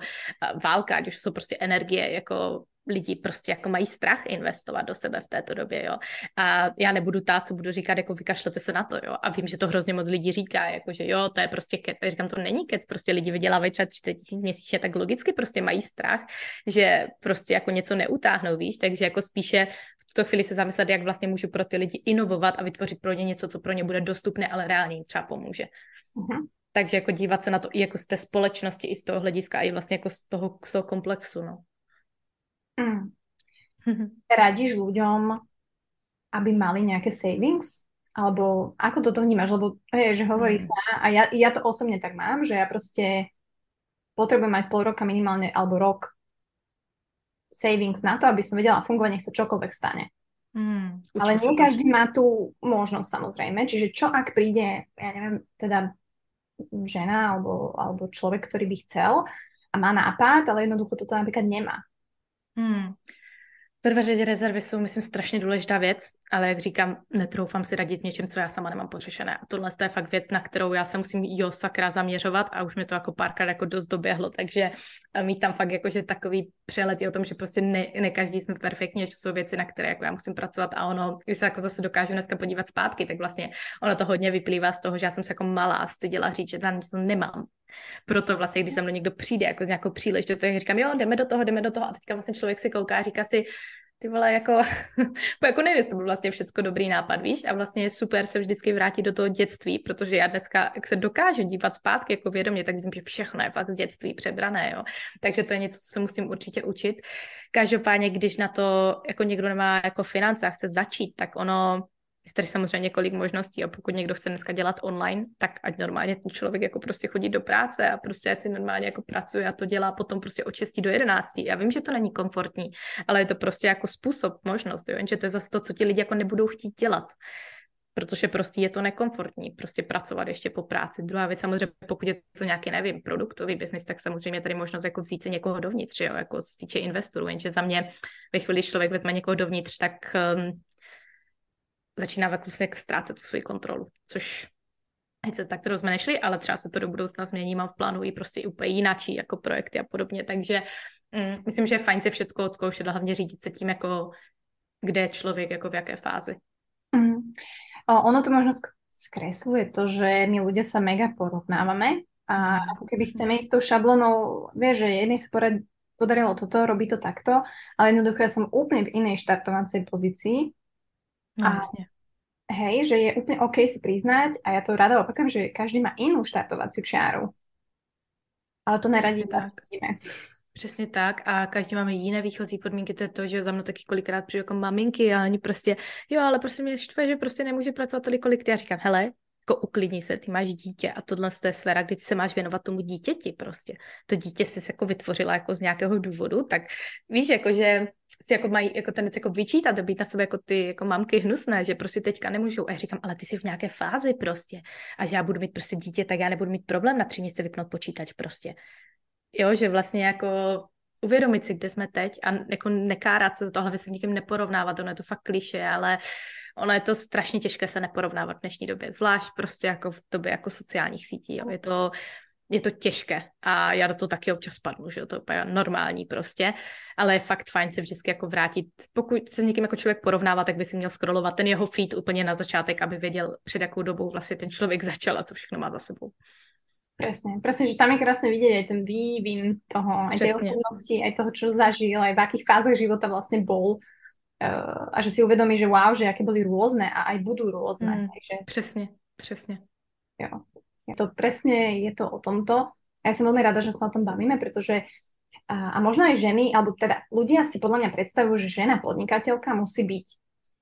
válka, ať už jsou prostě energie, jako lidi prostě jako mají strach investovat do sebe v této době, jo. A já nebudu ta, co budu říkat, jako vykašlete se na to, jo. A vím, že to hrozně moc lidí říká, jako že jo, to je prostě kec. A říkám, to není kec, prostě lidi vydělávají třeba 30 000 měsíčně, tak logicky prostě mají strach, že prostě jako něco neutáhnou, víš, takže jako spíše v tuto chvíli se zamyslet, jak vlastně můžu pro ty lidi inovovat a vytvořit pro ně něco, co pro ně bude dostupné, ale reálně jim třeba pomůže. Uh-huh. Takže jako dívat se na to i jako z té společnosti, i z toho hlediska, i vlastně jako z toho komplexu, no. Radíš ľuďom, aby mali nejaké savings? Alebo ako toto vnímaš? Lebo že hovorí sa, a ja to osobne tak mám, že ja proste potrebujem mať pol roka minimálne, alebo rok savings na to, aby som vedela fungovať, nech sa čokoľvek stane. Ale nie každý má tú možnosť, samozrejme. Čiže čo ak príde, ja neviem, teda žena alebo človek, ktorý by chcel a má nápad, ale jednoducho toto napríklad nemá. Ve veřejné rezervy jsou, myslím, strašně důležitá věc, ale jak říkám, netroufám si radit něčím, co já sama nemám pořešené. A tohle je fakt věc, na kterou já se musím sakra zaměřovat a už mi to jako párkrát jako dost doběhlo, takže mít tam fakt jakože takový přehled je o tom, že prostě ne každý jsme perfektní, že jsou věci, na které jako já musím pracovat a ono, když se jako zase dokážu dneska podívat zpátky, tak vlastně ono to hodně vyplývá z toho, že já jsem se jako malá styděla říct, že tam to nemám. Proto vlastně, když se mnou někdo přijde jako nějakou příležitost, tak říkám, jo, jdeme do toho a teďka vlastně člověk si kouká, říká si, ty vole, jako nevím, to byl vlastně všecko dobrý nápad, víš, a vlastně je super se vždycky vrátit do toho dětství, protože já dneska, jak se dokážu dívat zpátky jako vědomě, tak vím, že všechno je fakt z dětství přebrané, jo, takže to je něco, co se musím určitě učit. Každopádně, když na to jako někdo nemá jako finance a chce začít, tak ono je tady samozřejmě několik možností a pokud někdo chce dneska dělat online, tak ať normálně ten člověk jako prostě chodí do práce a prostě ty normálně jako pracuje a to dělá potom prostě od 6 do 11. Já vím, že to není komfortní, ale je to prostě jako způsob, možnost, jo? Jenže to je zase to, co ti lidi jako nebudou chtít dělat, protože prostě je to nekomfortní prostě pracovat ještě po práci. Druhá věc samozřejmě, pokud je to nějaký, nevím, produktový biznis, tak samozřejmě tady možnost jako vzít si někoho dovnitř, jo? Jako se týče investorů, jenže za mě ve chvíli člověk vezme někoho dovnitř, tak začíná vlastně ztrácet tu svoji kontrolu, což je cesta, kterou jsme nešli, ale třeba se to do budoucna změní, mám v plánu i prostě úplně jináčí jako projekty a podobně, takže myslím, že je fajn si všecko odzkoušet a hlavně řídit se tím, jako kde je člověk, jako v jaké fázi. Ono to možno skresluje to, že my ľudia sa mega porovnávame a ako keby chceme ísť tou šablonou, vieš, že jedný sa podarilo toto, robí to takto, ale jednoducho ja som úplne v inej štartovacej pozícii. A hej, že je úplne OK si priznať a ja to rada opakujem, že každý má inú štartovaciu čiaru. Ale to neradí tak. Přesně tak a každý máme jiné výchozí podmínky, to je to, že za mnou taky kolikrát přijde jako maminky a oni prostě, jo, ale prostě mě štve, že prostě nemůže pracovat tolik, kolik ty. Já říkám, hele, jako uklidni se, ty máš dítě a tohle je sféra, kdy ty se máš věnovat tomu dítěti prostě. To dítě jsi jako vytvořila jako z nějakého důvodu, tak víš, jakože si jako mají jako tenec jako vyčítat a být na sebe jako ty jako mamky hnusné, že prostě teďka nemůžou. A já říkám, ale ty jsi v nějaké fázi prostě a že já budu mít prostě dítě, tak já nebudu mít problém na 3 měsíce vypnout počítač prostě. Jo, že vlastně jako uvědomit si, kde jsme teď a jako nekárat se za to, hlavně se s nikým neporovnávat, ono je to fakt klišé, ale ono je to strašně těžké se neporovnávat v dnešní době, zvlášť prostě jako v době jako sociálních sítí, jo. Je to těžké a já do toho taky občas padnu, že to je normální prostě, ale je fakt fajn se vždycky jako vrátit, pokud se s někým jako člověk porovnává, tak by si měl scrollovat ten jeho feed úplně na začátek, aby věděl, před jakou dobou vlastně ten člověk začal a co všechno má za sebou. Presne, že tam je krásne vidieť aj ten vývin toho, aj tej osobnosti, aj toho, čo zažil, aj v akých fázach života vlastne bol a že si uvedomí, že wow, že aké boli rôzne a aj budú rôzne. Takže... Presne. Jo. Je to o tomto. A ja som veľmi rada, že sa o tom bavíme, pretože a možno aj ženy, alebo teda ľudia si podľa mňa predstavujú, že žena podnikateľka musí byť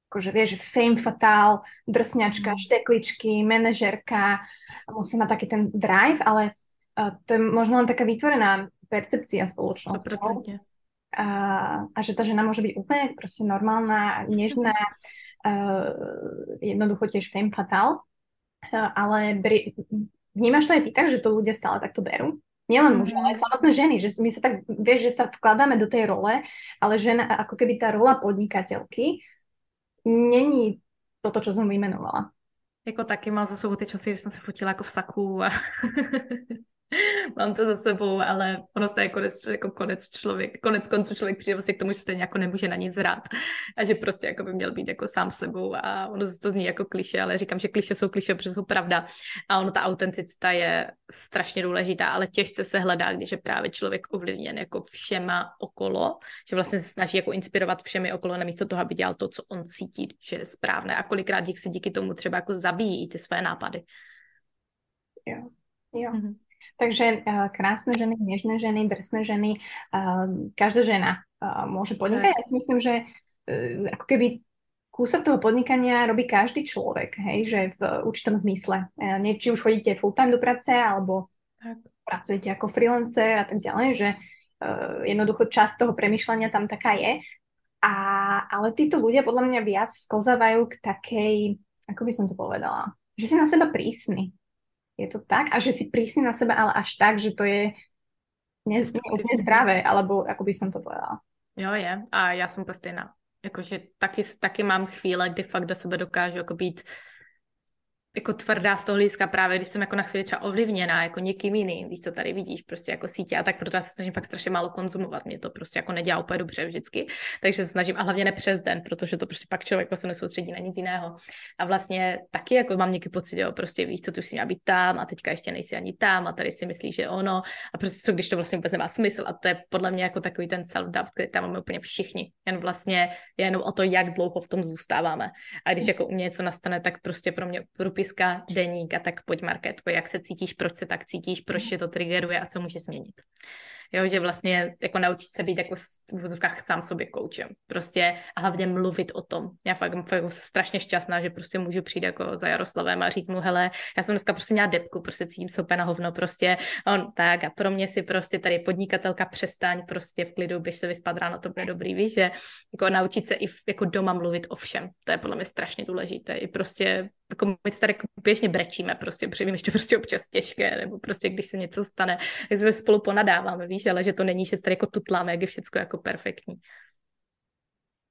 akože vieš, fame fatál, drsňačka, štekličky, manažérka, musí mať taký ten drive, ale to je možno len taká vytvorená percepcia spoločnosti. 100%. A že tá žena môže byť úplne proste normálna, nežná, jednoducho tiež fame fatál, ale vnímaš to aj ty tak, že to ľudia stále takto berú? Nielen muži, ale aj samotné ženy, že my sa tak, vieš, že sa vkladáme do tej role, ale žena, ako keby tá rola podnikateľky, není toto, čo som vymenovala. Jako taky mám za sebou ty časy, že jsem se fotila jako v saku a mám to za sebou, ale ono se jako konec konců člověk přijde vlastně k tomu, že stejně jako nemůže na nic hrát a že prostě jako by měl být jako sám sebou a ono to zní jako klišé, ale říkám, že klišé jsou klišé, protože jsou pravda a ono ta autenticita je strašně důležitá, ale těžce se hledá, když je právě člověk ovlivněn jako všema okolo, že vlastně se snaží jako inspirovat všemi okolo namísto toho, aby dělal to, co on cítí, že je správné a kolikrát se díky tomu třeba jako zabíjí i ty své nápady. Jo. Mm-hmm. Takže krásne ženy, nežné ženy, drsné ženy, každá žena môže podnikať. Ja si myslím, že ako keby kúsok toho podnikania robí každý človek, hej, že v určitom zmysle. Či už chodíte full time do práce, alebo pracujete ako freelancer a tak ďalej, že jednoducho časť toho premýšľania tam taká je. Ale títo ľudia podľa mňa viac sklzávajú k takej, ako by som to povedala, že si na seba prísni. Je to tak? A že si prísni na seba, ale až tak, že to je nezdravé, alebo ako by som to povedala. Jo, je. A já jsem prostě stejná. Jakože taky mám chvíle, kdy fakt do sebe dokážu jako být jako tvrdá z toho hlediska právě, když jsem jako na chvíli třeba ovlivněná jako někým jiným, víš, co tady vidíš, prostě jako sítě a tak, proto já se snažím fakt strašně málo konzumovat, mě to prostě jako nedělá úplně dobře vždycky, takže se snažím a hlavně ne přes den, protože to prostě pak člověk se nesoustředí na nic jiného a vlastně taky jako mám někdy pocit, jo, prostě víš, co, ty už si měla být tam a teďka ještě nejsi ani tam a tady si myslíš, že ono a prostě co, když to vlastně vůbec nemá smysl a to je podle mě jako takový ten self-doubt, který tam máme úplně všichni, jen vlastně je jenom o to, jak dlouho v tom zůstáváme a když jako u mě něco nastane, tak prostě pro mě průpiska, deník a tak pojď, Markétko, jak se cítíš, proč se tak cítíš, proč tě to triggeruje a co může změnit. Jo, že vlastně jako naučit se být jako v vozovkách sám sobě koučem. Prostě a hlavně mluvit o tom. Já fakt jsem strašně šťastná, že prostě můžu přijít jako za Jaroslavem a říct mu, hele, já jsem dneska prostě měla depku, prostě cítím se úplně na hovno, prostě on tak a pro mě si prostě tady podnikatelka přestaň prostě v klidu, běž se vyspat ráno, to bude dobrý, víš, že jako naučit se i jako doma mluvit o všem. To je podle mě strašně důležité. I prostě jako my se tady běžně brečíme, prostě, protože vím, že to prostě občas těžké, nebo prostě když se něco stane, tak se spolu ponadáváme, víš, ale že to není, že se tady jako tutláme, jak je všecko jako perfektní.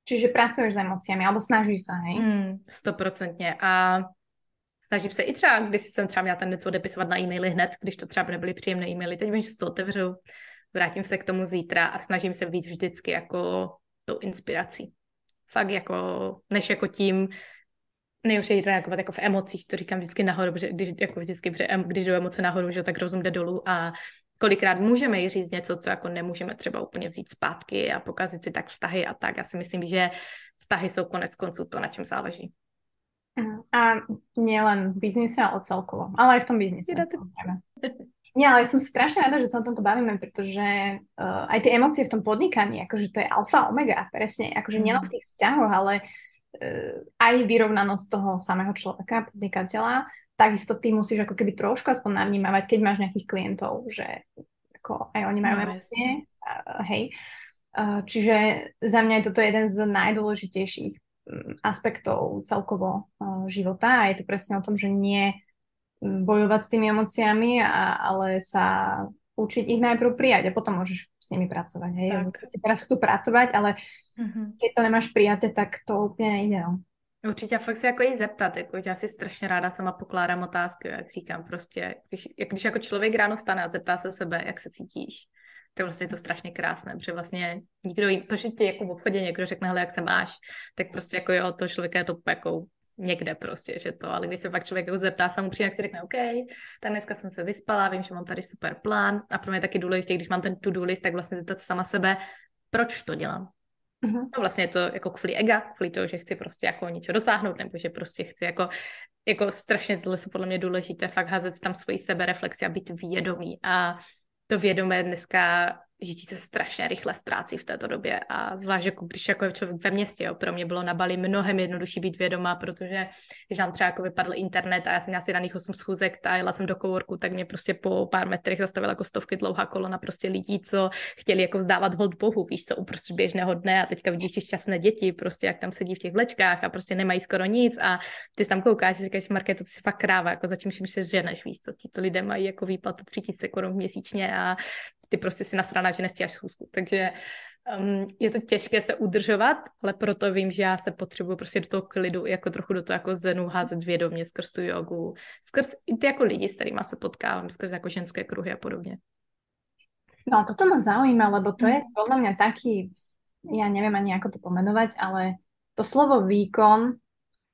Čiže pracuješ s emociemi, alebo snažíš se, hej? 100% a snažím se i třeba, když jsem třeba měla ten něco odepisovat na e-maily hned, když to třeba nebyly příjemné e-maily, teď vím, že se to otevřu, vrátím se k tomu zítra a snažím se být vždycky jako tou inspirací. Fakt jako, než jako tím, nejlepší je reagovat jako v emocích, to říkám vždycky nahoru, protože když jdou emoce nahoru, že tak rozum jde dolů a kolikrát můžeme jí říct něco, co jako nemůžeme třeba úplně vzít zpátky a pokazit si tak vztahy a tak. Já si myslím, že vztahy jsou konec konců to, na čem záleží. A nielen v biznise, ale celkovo. Ale i v tom biznise. Nie, ale ja som strašne rada, že sa o tomto bavíme, pretože aj tie emócie v tom podnikaní, akože to je alfa, omega, presne, akože nielen v tých vzťahoch, ale aj vyrovnanosť toho samého človeka, podnikateľa, takisto ty musíš ako keby trošku aspoň navnímavať, keď máš nejakých klientov, že ako aj oni majú emócie, hej. Čiže za mňa je toto jeden z najdôležitejších aspektov celkovo života a je to presne o tom, že nie bojovať s tými emóciami, ale sa učiť ich najprv prijať a potom môžeš s nimi pracovať. Hej? Keď si teraz chcú pracovať, ale keď to nemáš prijaté, tak to úplne nejde. Určitě a fakt se jako i zeptat, jako já si strašně ráda sama pokládám otázky, jak říkám prostě, když jako člověk ráno vstane a zeptá se sebe, jak se cítíš, to je vlastně to strašně krásné, protože vlastně nikdo jim, to, že ti jako v obchodě někdo řekne, hele, jak se máš, tak prostě jako jo, to člověka je to jako někde prostě, že to, ale když se fakt člověk jako zeptá sám upřímně, jak si řekne, OK, tak dneska jsem se vyspala, vím, že mám tady super plán a pro mě je taky důležité, když mám ten to-do list, tak vlastně zeptat sama sebe, proč to dělám. No vlastně je to jako kvůli ega, kvůli toho, že chci prostě jako něčeho dosáhnout, nebo že prostě chci jako strašně tohle jsou podle mě důležité, fakt házet tam svoji sebereflexi a být vědomí a to vědomé dneska žití se strašně rychle ztrácí v této době a zvlášť jako když jako je člověk ve městě, jo, pro mě bylo na Bali mnohem jednodušší být vědomá, protože když nám třeba jako vypadl internet a já jsem měla si daných 8 schůzek a jela jsem do coworku, tak mě prostě po pár metrech zastavila jako stovky dlouhá kolona prostě lidí, co chtěli jako vzdávat hold Bohu, víš co, uprostřed běžného dne a teďka vidíš ty šťastné děti, prostě jak tam sedí v těch vlečkách a prostě nemají skoro nic a ty tam koukáš a říkáš, Markéto, ty jsi fakt kráva, jako začím se ženeš, víš co, títo lidé mají jako výplatu 3 000 Kč měsíčně a ty prostě si nasraná, že nestíháš schůzku. Takže je to těžké se udržovat, ale proto vím, že já se potřebuji prostě do toho klidu, jako trochu do toho jako zenu házet vědomě skrz tu jogu, skrz i ty jako lidi, s kterýma se potkávám, skrz jako ženské kruhy a podobně. No a toto ma zaujíma, lebo to je podľa mňa taký, ja neviem ani ako to pomenovať, ale to slovo výkon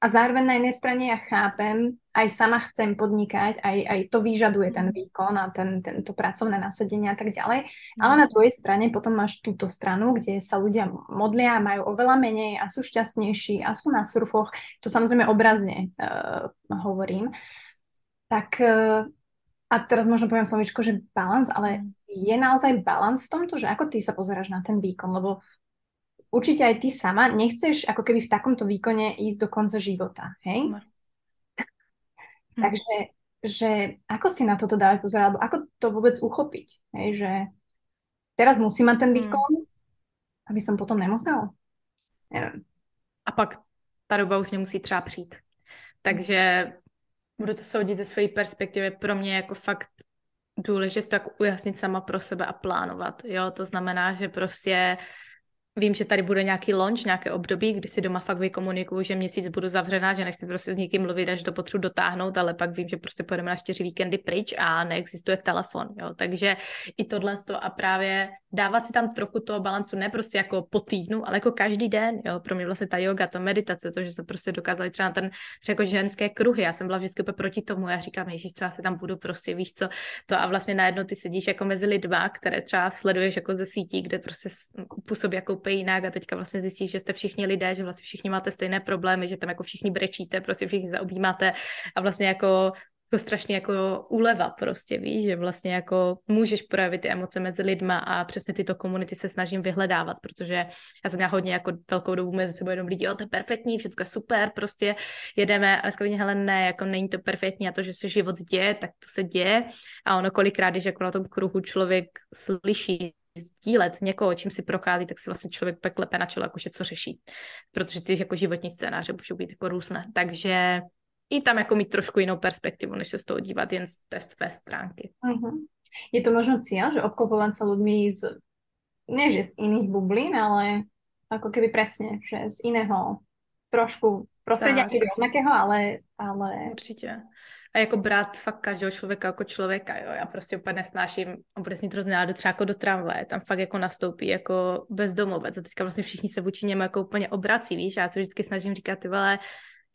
a zároveň na jednej strane ja chápem, aj sama chcem podnikať, aj to vyžaduje ten výkon a to pracovné nasadenie a tak ďalej. Ale na druhej strane potom máš túto stranu, kde sa ľudia modlia, majú oveľa menej a sú šťastnejší a sú na surfoch. To samozrejme obrazne hovorím. Tak a teraz možno poviem slovičko, že balans, ale je naozaj balans v tomto, že ako ty sa pozeráš na ten výkon, lebo určite aj ty sama nechceš ako keby v takomto výkone ísť do konca života, hej? No. Takže že ako si na toto dávať pozor, alebo ako to vôbec uchopiť, hej? Že teraz musím mať ten výkon, aby som potom nemusel. Neviem. A pak tá doba už nemusí třeba přijít. Takže budu to soudit ze své perspektivy. Pro mě jako fakt důležité to jako ujasnit sama pro sebe a plánovat. Jo? To znamená, že prostě Vím, že tady bude nějaký launch, nějaké období, kdy si doma fakt vykomunikuju, že měsíc budu zavřená, že nechci prostě s nikým mluvit, až to potřebuji dotáhnout, ale pak vím, že prostě pojedeme na 4 víkendy pryč a neexistuje telefon, jo. Takže i tohle a právě dávat si tam trochu toho balancu, ne prostě jako po týdnu, ale jako každý den, jo. Pro mě vlastně ta yoga, ta meditace, to, že se prostě dokázali třeba na ten třeba jako ženské kruhy. Já jsem byla vždycky úplně proti tomu, já říkám, ježíš, co já se tam budu prostě, víš co, to a vlastně najednou ty sedíš jako mezi lidma, které třeba sleduješ jako ze sítí, kde prostě působí jako jinak a teďka vlastně zjistíš, že jste všichni lidé, že vlastně všichni máte stejné problémy, že tam jako všichni brečíte, prostě všichni zaobjímáte a vlastně jako strašně jako úleva prostě, víš, že vlastně jako můžeš projevit ty emoce mezi lidma a přesně tyto komunity se snažím vyhledávat, protože já jsem měla hodně jako velkou dobu mezi sebou jenom lidi, jo, to je perfektní, všechno je super, prostě jedeme, ale skvělně, hele, ne, jako není to perfektní a to, že se život děje, tak to se děje a ono kolikrát, když jako na tom kruhu člověk slyší sdílet někoho, čím si prochází, tak si vlastně člověk pak klepe na čelo, jakože co řeší. Protože ty jako životní scénáře můžou být jako různé. Takže i tam jako mít trošku jinou perspektivu, než se z toho dívat jen z té své stránky. Uh-huh. Je to možno cieľ, že obklopovať sa ľuďmi z, nie že z iných bublín, ale ako keby presne, že z iného trošku prostredia rovnakého, ale... Určitě. A jako brát fakt každého člověka jako člověka, jo. Já prostě úplně nesnáším, a bude snít roznádu třeba jako do tramvaje, tam fakt jako nastoupí jako bezdomovec. A teďka vlastně všichni se vůči němu jako úplně obrací, víš. Já se vždycky snažím říkat, ty vole,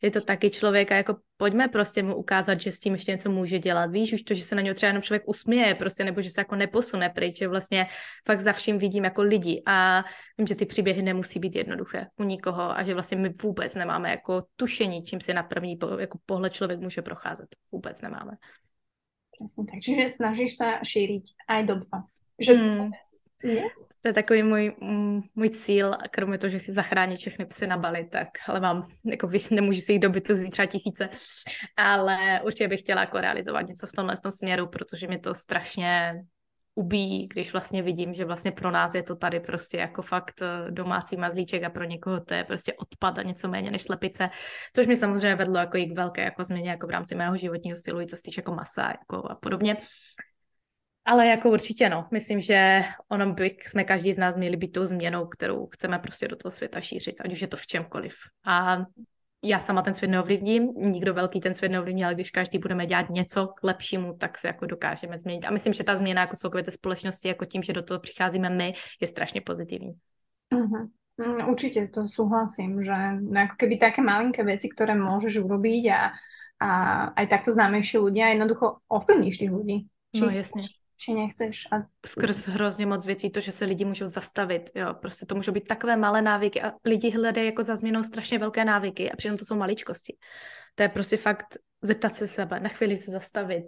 je to taky člověk a jako pojďme prostě mu ukázat, že s tím ještě něco může dělat, víš, už to, že se na něho třeba jenom člověk usměje prostě, nebo že se jako neposune pryč, že vlastně fakt za vším vidím jako lidi a vím, že ty příběhy nemusí být jednoduché u nikoho a že vlastně my vůbec nemáme jako tušení, čím si na první pohled člověk může procházet, vůbec nemáme. Přesně tak, čiže snažíš se šířit aj doba, že... Yeah. To je takový můj cíl, kromě toho, že si zachránit všechny psy na Bali, tak ale mám, jako víš, nemůžu si jich dobyt, tu zítra 1000, ale určitě bych chtěla jako realizovat něco v tomhle směru, protože mě to strašně ubíjí, když vlastně vidím, že vlastně pro nás je to tady prostě jako fakt domácí mazlíček a pro někoho to je prostě odpad a něco méně než slepice, což mě samozřejmě vedlo jako i k velké jako změně jako v rámci mého životního stylu, i co se týče jako masa jako a podobně. Ale jako určitě no, myslím, že ono by jsme každý z nás měli být tou změnou, kterou chceme prostě do toho světa šířit, ať už je to v čemkoliv. A já sama ten svět neovlivním, nikdo velký ten svět neovlivní, ale když každý budeme dělat něco k lepšímu, tak se jako dokážeme změnit. A myslím, že ta změna jako celkově té společnosti, jako tím, že do toho přicházíme my, je strašně pozitivní. Uh-huh. Určitě to souhlasím, že no, jako keby také malinké věci, které můžeš urobiť a aj takto známější lidi a jednoducho ovplyvníš těch lidí. No jasně. Či nechceš. A... Skrz hrozně moc věcí to, že se lidi můžou zastavit. Jo. Prostě to můžou být takové malé návyky a lidi hledají jako za změnou strašně velké návyky a přitom to jsou maličkosti. To je prostě fakt zeptat se sebe, na chvíli se zastavit,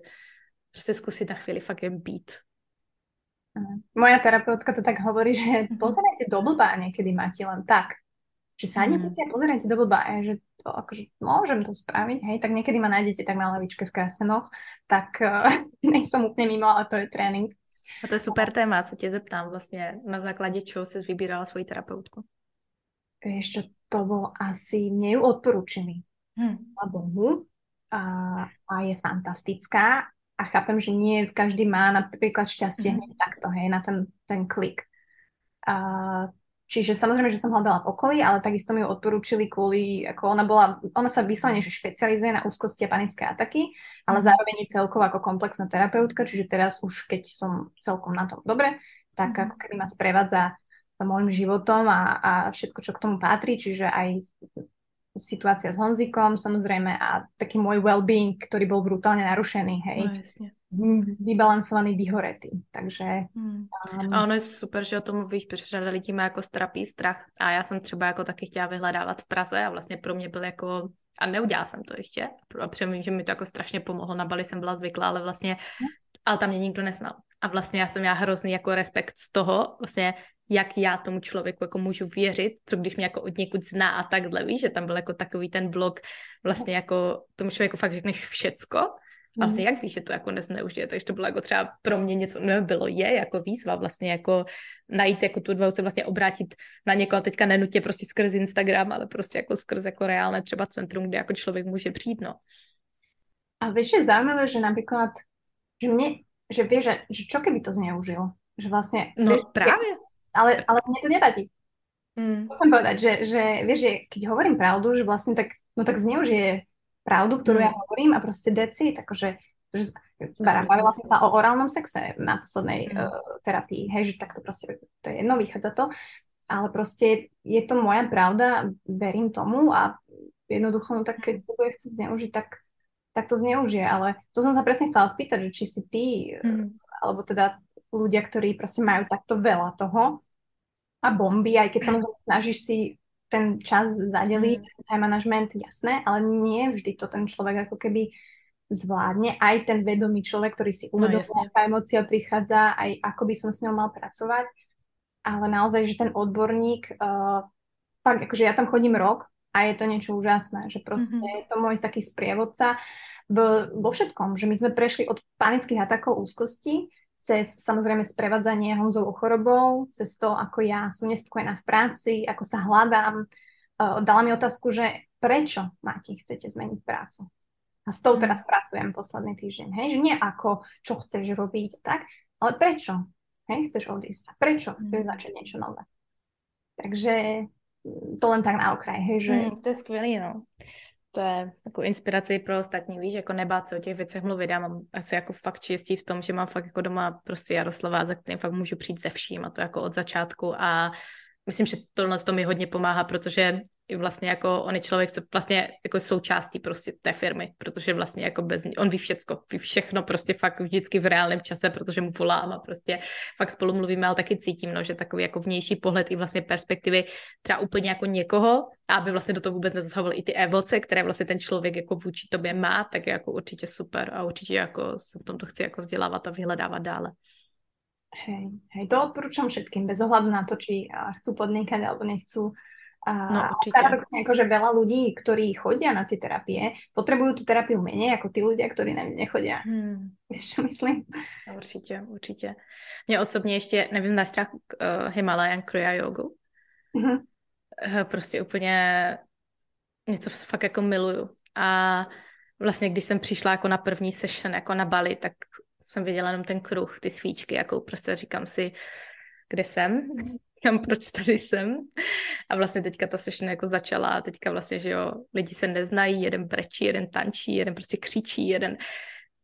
prostě zkusit na chvíli fakt jen být. Moja terapeutka to tak hovorí, že pozerajte do blbá, někdy máte len tak. Že sadnete si a pozerajte do blbá, že to, akože môžem to spraviť, hej, tak niekedy ma nájdete tak na lavičke v Krasenoch, tak nejsem úplne mimo, ale to je tréning. A to je super téma, sa te zeptám vlastne, na základe čo si vybírala svoju terapeutku? Vieš čo, to bol asi, mne ju odporúčili. A je fantastická a chápem, že nie každý má napríklad šťastie hneď takto, hej, na ten klik. Čiže samozrejme, že som hľadala v okolí, ale takisto mi ju odporúčili kvôli, ako ona sa vyslovene, že špecializuje na úzkosti a panické ataky, ale zároveň je celkovo ako komplexná terapeutka, čiže teraz už, keď som celkom na tom dobre, tak ako keby ma sprevádza môjim životom a všetko, čo k tomu patrí, čiže aj situácia s Honzikom, samozrejme, a taký môj well-being, ktorý bol brutálne narušený, hej. No, jasne. Vybalancovaný, vyhoretý, takže... A ono je super, že o tom mluvíš, protože řada lidí má jako strapý strach a já jsem třeba jako taky chtěla vyhledávat v Praze a vlastně pro mě byl jako... A neudělala jsem to ještě, přemýšlím, že mi to jako strašně pomohlo, na Bali jsem byla zvyklá, ale vlastně... Ale tam mě nikdo neznal. A vlastně já jsem měla hrozný jako respekt z toho, vlastně jak já tomu člověku jako můžu věřit, co když mě jako od někud zná a takhle, víš, že tam byl jako takový ten blok, vlastně jako tomu člověku fakt řekneš všecko, a vlastně jak víš, že to jako nezneužije, takže to bylo jako třeba pro mě něco nebylo, je jako výzva vlastně jako najít jako tu dvou se vlastně obrátit na někoho teďka nenutě prostě skrz Instagram, ale prostě jako skrz jako reálné třeba centrum, kde jako člověk může přijít, no. A víš, je zaujímavé, že například, že mě, že vieš, že čo keby to zneužil, že vlastně... No vieš, práve. Ale mne to nevadí. Chcem povedať, že vieš, že keď hovorím pravdu, že vlastne tak, no tak zneužije pravdu, ktorú ja hovorím a proste deci, takže bavila som sa o orálnom sexe na poslednej terapii, hej, že takto proste, to je jedno, vychádza to, ale proste je to moja pravda, verím tomu a jednoducho, no tak keď to bude chcieť zneužiť, tak to zneužije, ale to som sa presne chcela spýtať, že či si ty, alebo teda ľudia, ktorí proste majú takto veľa toho, a bomby, aj keď samozrejme snažíš si ten čas zadeliť, time management, jasné, ale nie vždy to ten človek ako keby zvládne, aj ten vedomý človek, ktorý si uvedomuje, aká emócia prichádza, aj ako by som s ňou mal pracovať, ale naozaj, že ten odborník, fakt, akože ja tam chodím rok a je to niečo úžasné, že proste je to môj taký sprievodca vo všetkom, že my sme prešli od panických atakov úzkosti cez samozrejme sprevádzanie Honzovou chorobou, cez to, ako ja som nespokojná v práci, ako sa hľadám. Dala mi otázku, že prečo, Mati, chcete zmeniť prácu? A s tou teraz pracujem posledný týždeň. Hej? Že nie ako, čo chceš robiť, tak, ale prečo? Hej? Chceš odísť? A prečo chceš začať niečo nové? Takže to len tak na okraj. Hej, že... to je skvělý, no. To je takovou inspiraci pro ostatní, víš, jako nebát se o těch věcech mluvit. Já mám asi jako fakt štěstí v tom, že mám fakt jako doma prostě Jaroslava, za kterým fakt můžu přijít ze vším a to jako od začátku a myslím, že tohle to mi hodně pomáhá, protože vlastně jako on je člověk, co vlastně jako součástí prostě té firmy, protože vlastně jako bez ní, on ví všecko, ví všechno prostě fakt vždycky v reálném čase, protože mu volám a prostě fakt spolu mluvíme, ale taky cítím, no, že takový jako vnější pohled i vlastně perspektivy třeba úplně jako někoho, aby vlastně do toho vůbec nezasahoval i ty emoce, které vlastně ten člověk jako vůči tobě má, tak je jako určitě super a určitě jako se v tomto chci jako vzdělávat a vyhledávat dále. Hej, to odporúčam všetkým, bez ohľadu na to, či chcú podnikať alebo nechcú. No, paradoxne, akože veľa ľudí, ktorí chodia na tie terapie, potrebujú tú terapiu menej ako tí ľudia, ktorí na mňa nechodia. Vieš, čo myslím? Určite, určite. Mne osobne ešte, neviem, náš tak Himalayan Kriya jogu. Prostě úplne něco fakt jako miluju. A vlastně, když jsem přišla jako na první session, jako na Bali, tak jsem viděla jenom ten kruh, ty svíčky, jako prostě říkám si, kde jsem, proč tady jsem. A vlastně teďka ta session jako začala a teďka vlastně, že jo, lidi se neznají, jeden brečí, jeden tančí, jeden prostě křičí, jeden...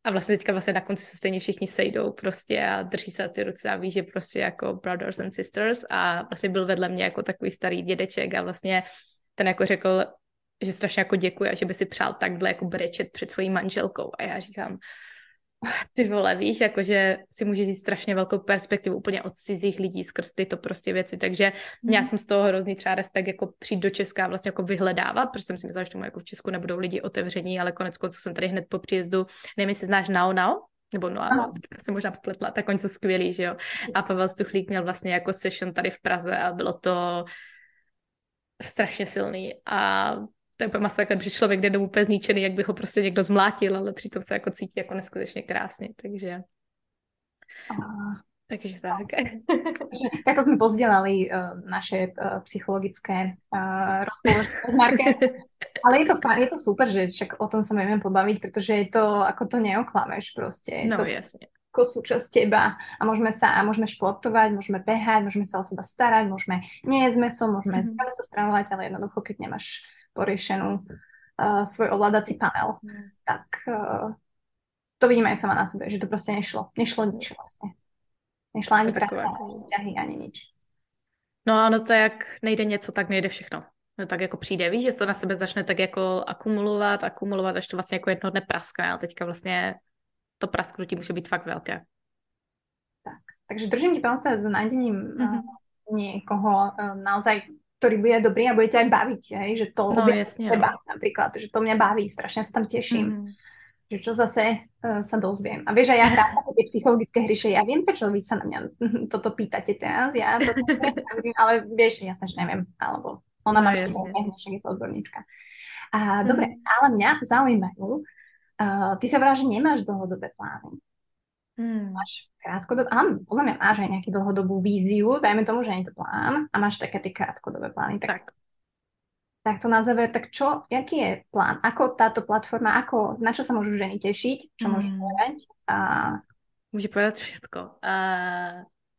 A vlastně teďka vlastně na konci se stejně všichni sejdou prostě a drží se ty ruce a ví, že prostě jako brothers and sisters a vlastně byl vedle mě jako takový starý dědeček a vlastně ten jako řekl, že strašně jako děkuje a že by si přál takhle jako brečet před svojí manželkou. A já říkám, ty vole, víš, jakože si můžeš jít strašně velkou perspektivu úplně od cizích lidí skrz tyto prostě věci, takže já jsem z toho hrozný třeba respekt jako přijít do Česka a vlastně jako vyhledávat, protože jsem si myslela, že tomu jako v Česku nebudou lidi otevření, ale konec konců jsem tady hned po příjezdu, nevím, jestli znáš Nao, nebo Noa, tak jsem možná popletla, tak oni jsou skvělí, že jo, a Pavel Stuchlík měl vlastně jako session tady v Praze a bylo to strašně silný a to je masakr, když člověk jde domů úplně zničený, jak by ho prostě někdo zmlátil, ale přitom se jako cítí jako neskutečně krásně, takže... Takže tak. Takto sme pozdelali naše psychologické rozpovedky s Markétou. Ale je to fajn, je to super, že však o tom sa vieme pobaviť, pretože je to, ako to neoklameš proste. No jasne. Ako súčasť teba a môžeme športovať, môžeme behať, môžeme sa o seba starať, môžeme nie jesť meso, môžeme sa stravovať, ale jednoducho, keď nemáš poriešenú svoj ovládací panel, tak to vidím aj sama na sebe, že to proste nešlo. Nešlo nič vlastne. Nešla ani práce, ani vzťahy, ani nič. No ano, to jak nejde něco, tak nejde všechno. No, tak jako přijde, víš, že se na sebe začne tak jako akumulovat, až to vlastně jako jednoho dne praskne, ale teďka vlastně to prasknutí může být fakt velké. Tak, takže držím ti palce s nájdením niekoho naozaj, ktorý bude dobrý a budete aj baviť, hej? Že to teba napríklad, že to mňa baví, strašne sa tam teším. Že čo zase sa dozviem. A vieš, aj ja hrám také psychologické hry, že ja viem, prečo vy sa na mňa toto pýtate teraz, ja toto neviem, ale vieš, jasne, že neviem, alebo ona má je to odborníčka. A dobre, ale mňa zaujímajú, ty sa vrá, že nemáš dlhodobé plány. Máš krátkodobé, áno, podľa mňa máš aj nejakú dlhodobú víziu, dajme tomu, že nie je to plán, a máš také tie krátkodobé plány, tak. Tak to na záver, tak čo, jaký je plán? Ako táto platforma, na čo sa môžu ženy tešiť? Čo môžu povedať? Môžu povedať všetko.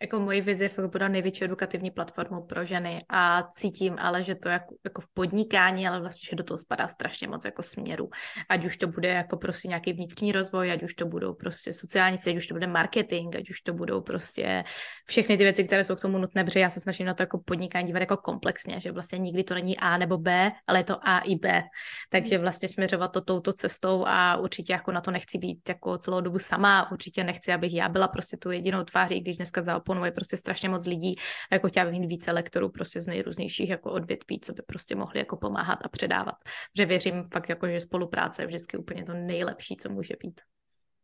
jako moji vizi fakt bude největší edukativní platformu pro ženy a cítím ale, že to jako v podnikání, ale vlastně, že do toho spadá strašně moc jako směru. Ať už to bude jako prostě nějaký vnitřní rozvoj, ať už to budou prostě sociální sítě, ať už to bude marketing, ať už to budou prostě všechny ty věci, které jsou k tomu nutné, protože já se snažím na to jako podnikání dívat jako komplexně, že vlastně nikdy to není A nebo B, ale je to A i B. Takže vlastně směřovat to touto cestou a určitě jako na to nechci být jako celou dobu sama, určitě nechci, abych já byla prostě tu jedinou tváří, když dneska zaoponuje prostě strašně moc lidí, jako chtěla bych mít více lektorů prostě z nejrůznějších jako odvětví, co by prostě mohli jako pomáhat a předávat. Že věřím fakt jako, že spolupráce je vždycky úplně to nejlepší, co může být.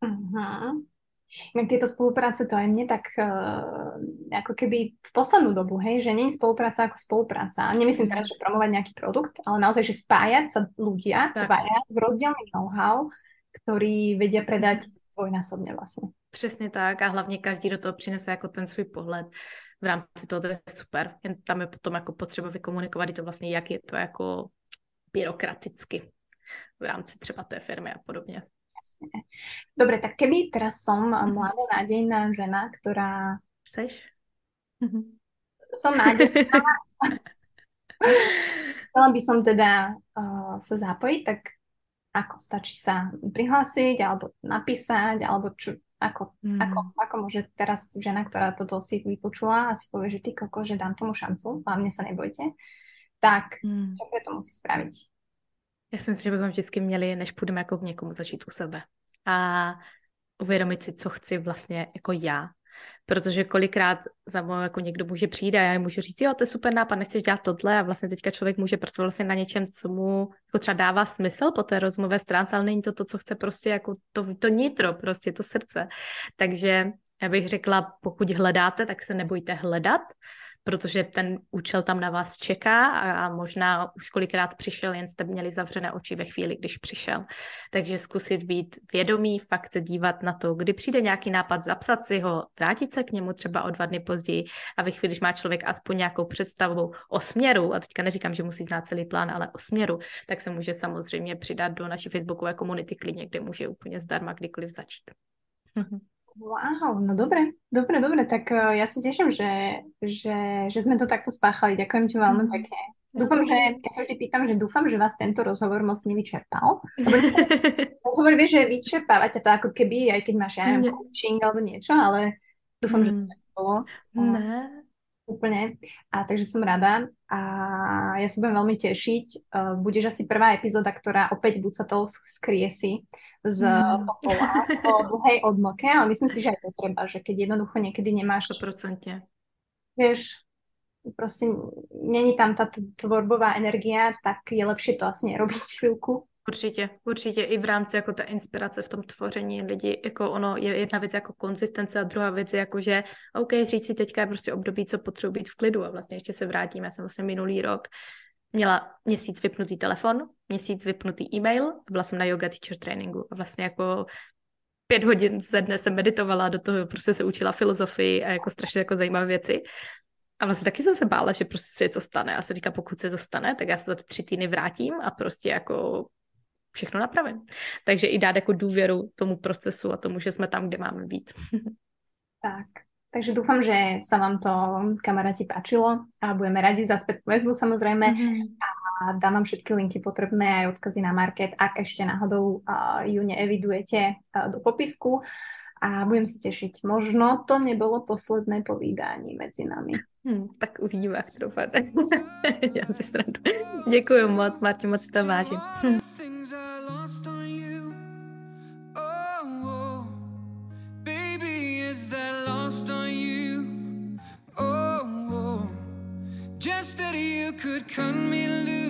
Uh-huh. Inak tieto spolupráce, to aj mne tak ako keby v poslednú dobu, hej, že nie je spolupráca ako spolupráca. Nemyslím teraz, že promovať nejaký produkt, ale naozaj, že spájať sa ľudia, spájať s rozdielnym know-how, ktorí vedia predať dvojnásobne vlastne. Přesně tak a hlavně každý do toho přinese jako ten svůj pohled. V rámci toho to je super. Jen tam je potom jako potřeba vykomunikovat i to vlastně, jak je to jako byrokraticky v rámci třeba té firmy a podobně. Jasne. Dobre, tak keby teraz som mladá nádejná žena, ktorá... Seš? Som nádejná. Chcela by som teda sa zapojiť, tak ako? Stačí sa prihlásiť, alebo napísať, alebo čo, ako môže teraz žena, ktorá toto si vypočula a si povie, že ty koko, že dám tomu šancu, a mne sa nebojte, tak čo preto musí spraviť? Já si myslím, že bychom vždycky měli, než půjdeme jako k někomu, začít u sebe a uvědomit si, co chci vlastně jako já. Protože kolikrát za mnou jako někdo může přijít a já jim můžu říct, jo, to je super nápad, nechceš dělat tohle a vlastně teďka člověk může pracovat vlastně na něčem, co mu jako třeba dává smysl po té rozmluvé stránce, ale není to to, co chce prostě jako to nitro, prostě to srdce. Takže já bych řekla, pokud hledáte, tak se nebojte hledat, protože ten účel tam na vás čeká a možná už kolikrát přišel, jen jste měli zavřené oči ve chvíli, když přišel. Takže zkusit být vědomý, fakt se dívat na to, kdy přijde nějaký nápad, zapsat si ho, vrátit se k němu třeba o 2 dny později a ve chvíli, když má člověk aspoň nějakou představu o směru, a teďka neříkám, že musí znát celý plán, ale o směru, tak se může samozřejmě přidat do naší facebookové komunity klidně, kde může úplně zdarma kdykoliv začít. Wow, no dobre, tak ja sa teším, že sme to takto spáchali. Ďakujem ti veľmi pekne. Dúfam, že vás tento rozhovor moc nevyčerpal. Rozhovor vie, že vyčerpáva ťa to ako keby, aj keď máš, ja neviem, coaching alebo niečo, ale dúfam, že to tak bolo. Ne. Úplne. A takže som rada a ja sa budem veľmi tešiť. Budeš asi prvá epizóda, ktorá opäť BucaTalks skriesi z popola po dlhej odmlke, ale myslím si, že aj to treba, že keď jednoducho niekedy nemáš... 100%. Vieš, proste není tam tá tvorbová energia, tak je lepšie to asi nerobiť chvíľku. Určitě i v rámci jako té inspirace v tom tvoření lidí, jako ono je jedna věc jako konzistence a druhá věc je jako, že OK, říct si teďka je prostě období, co potřebuji být v klidu a vlastně ještě se vrátím. Já jsem vlastně minulý rok měla měsíc vypnutý telefon, měsíc vypnutý e-mail, byla jsem na yoga teacher tréninku a vlastně jako 5 hodin ze dne jsem meditovala, do toho prostě se učila filozofii a jako strašně jako zajímavé věci. A vlastně taky jsem se bála, že prostě něco stane a se říká, pokud se to stane, tak já se za 3 týdny vrátím a prostě jako všechno napravím. Takže i dát jako důvěru tomu procesu a tomu, že jsme tam, kde máme být. Tak, takže dúfam, že sa vám to, kamaráti, páčilo a budeme radi za spätnú väzbu samozrejme a dám vám všetky linky potrebné aj odkazy na Market, ak ešte náhodou ju neevidujete do popisku a budem sa tešiť. Možno to nebolo posledné povídání medzi nami. Tak uvidíme, ak to dopadne. Ja si srandu. Ďakujem moc, Marti, moc to vážim. Cut me loose.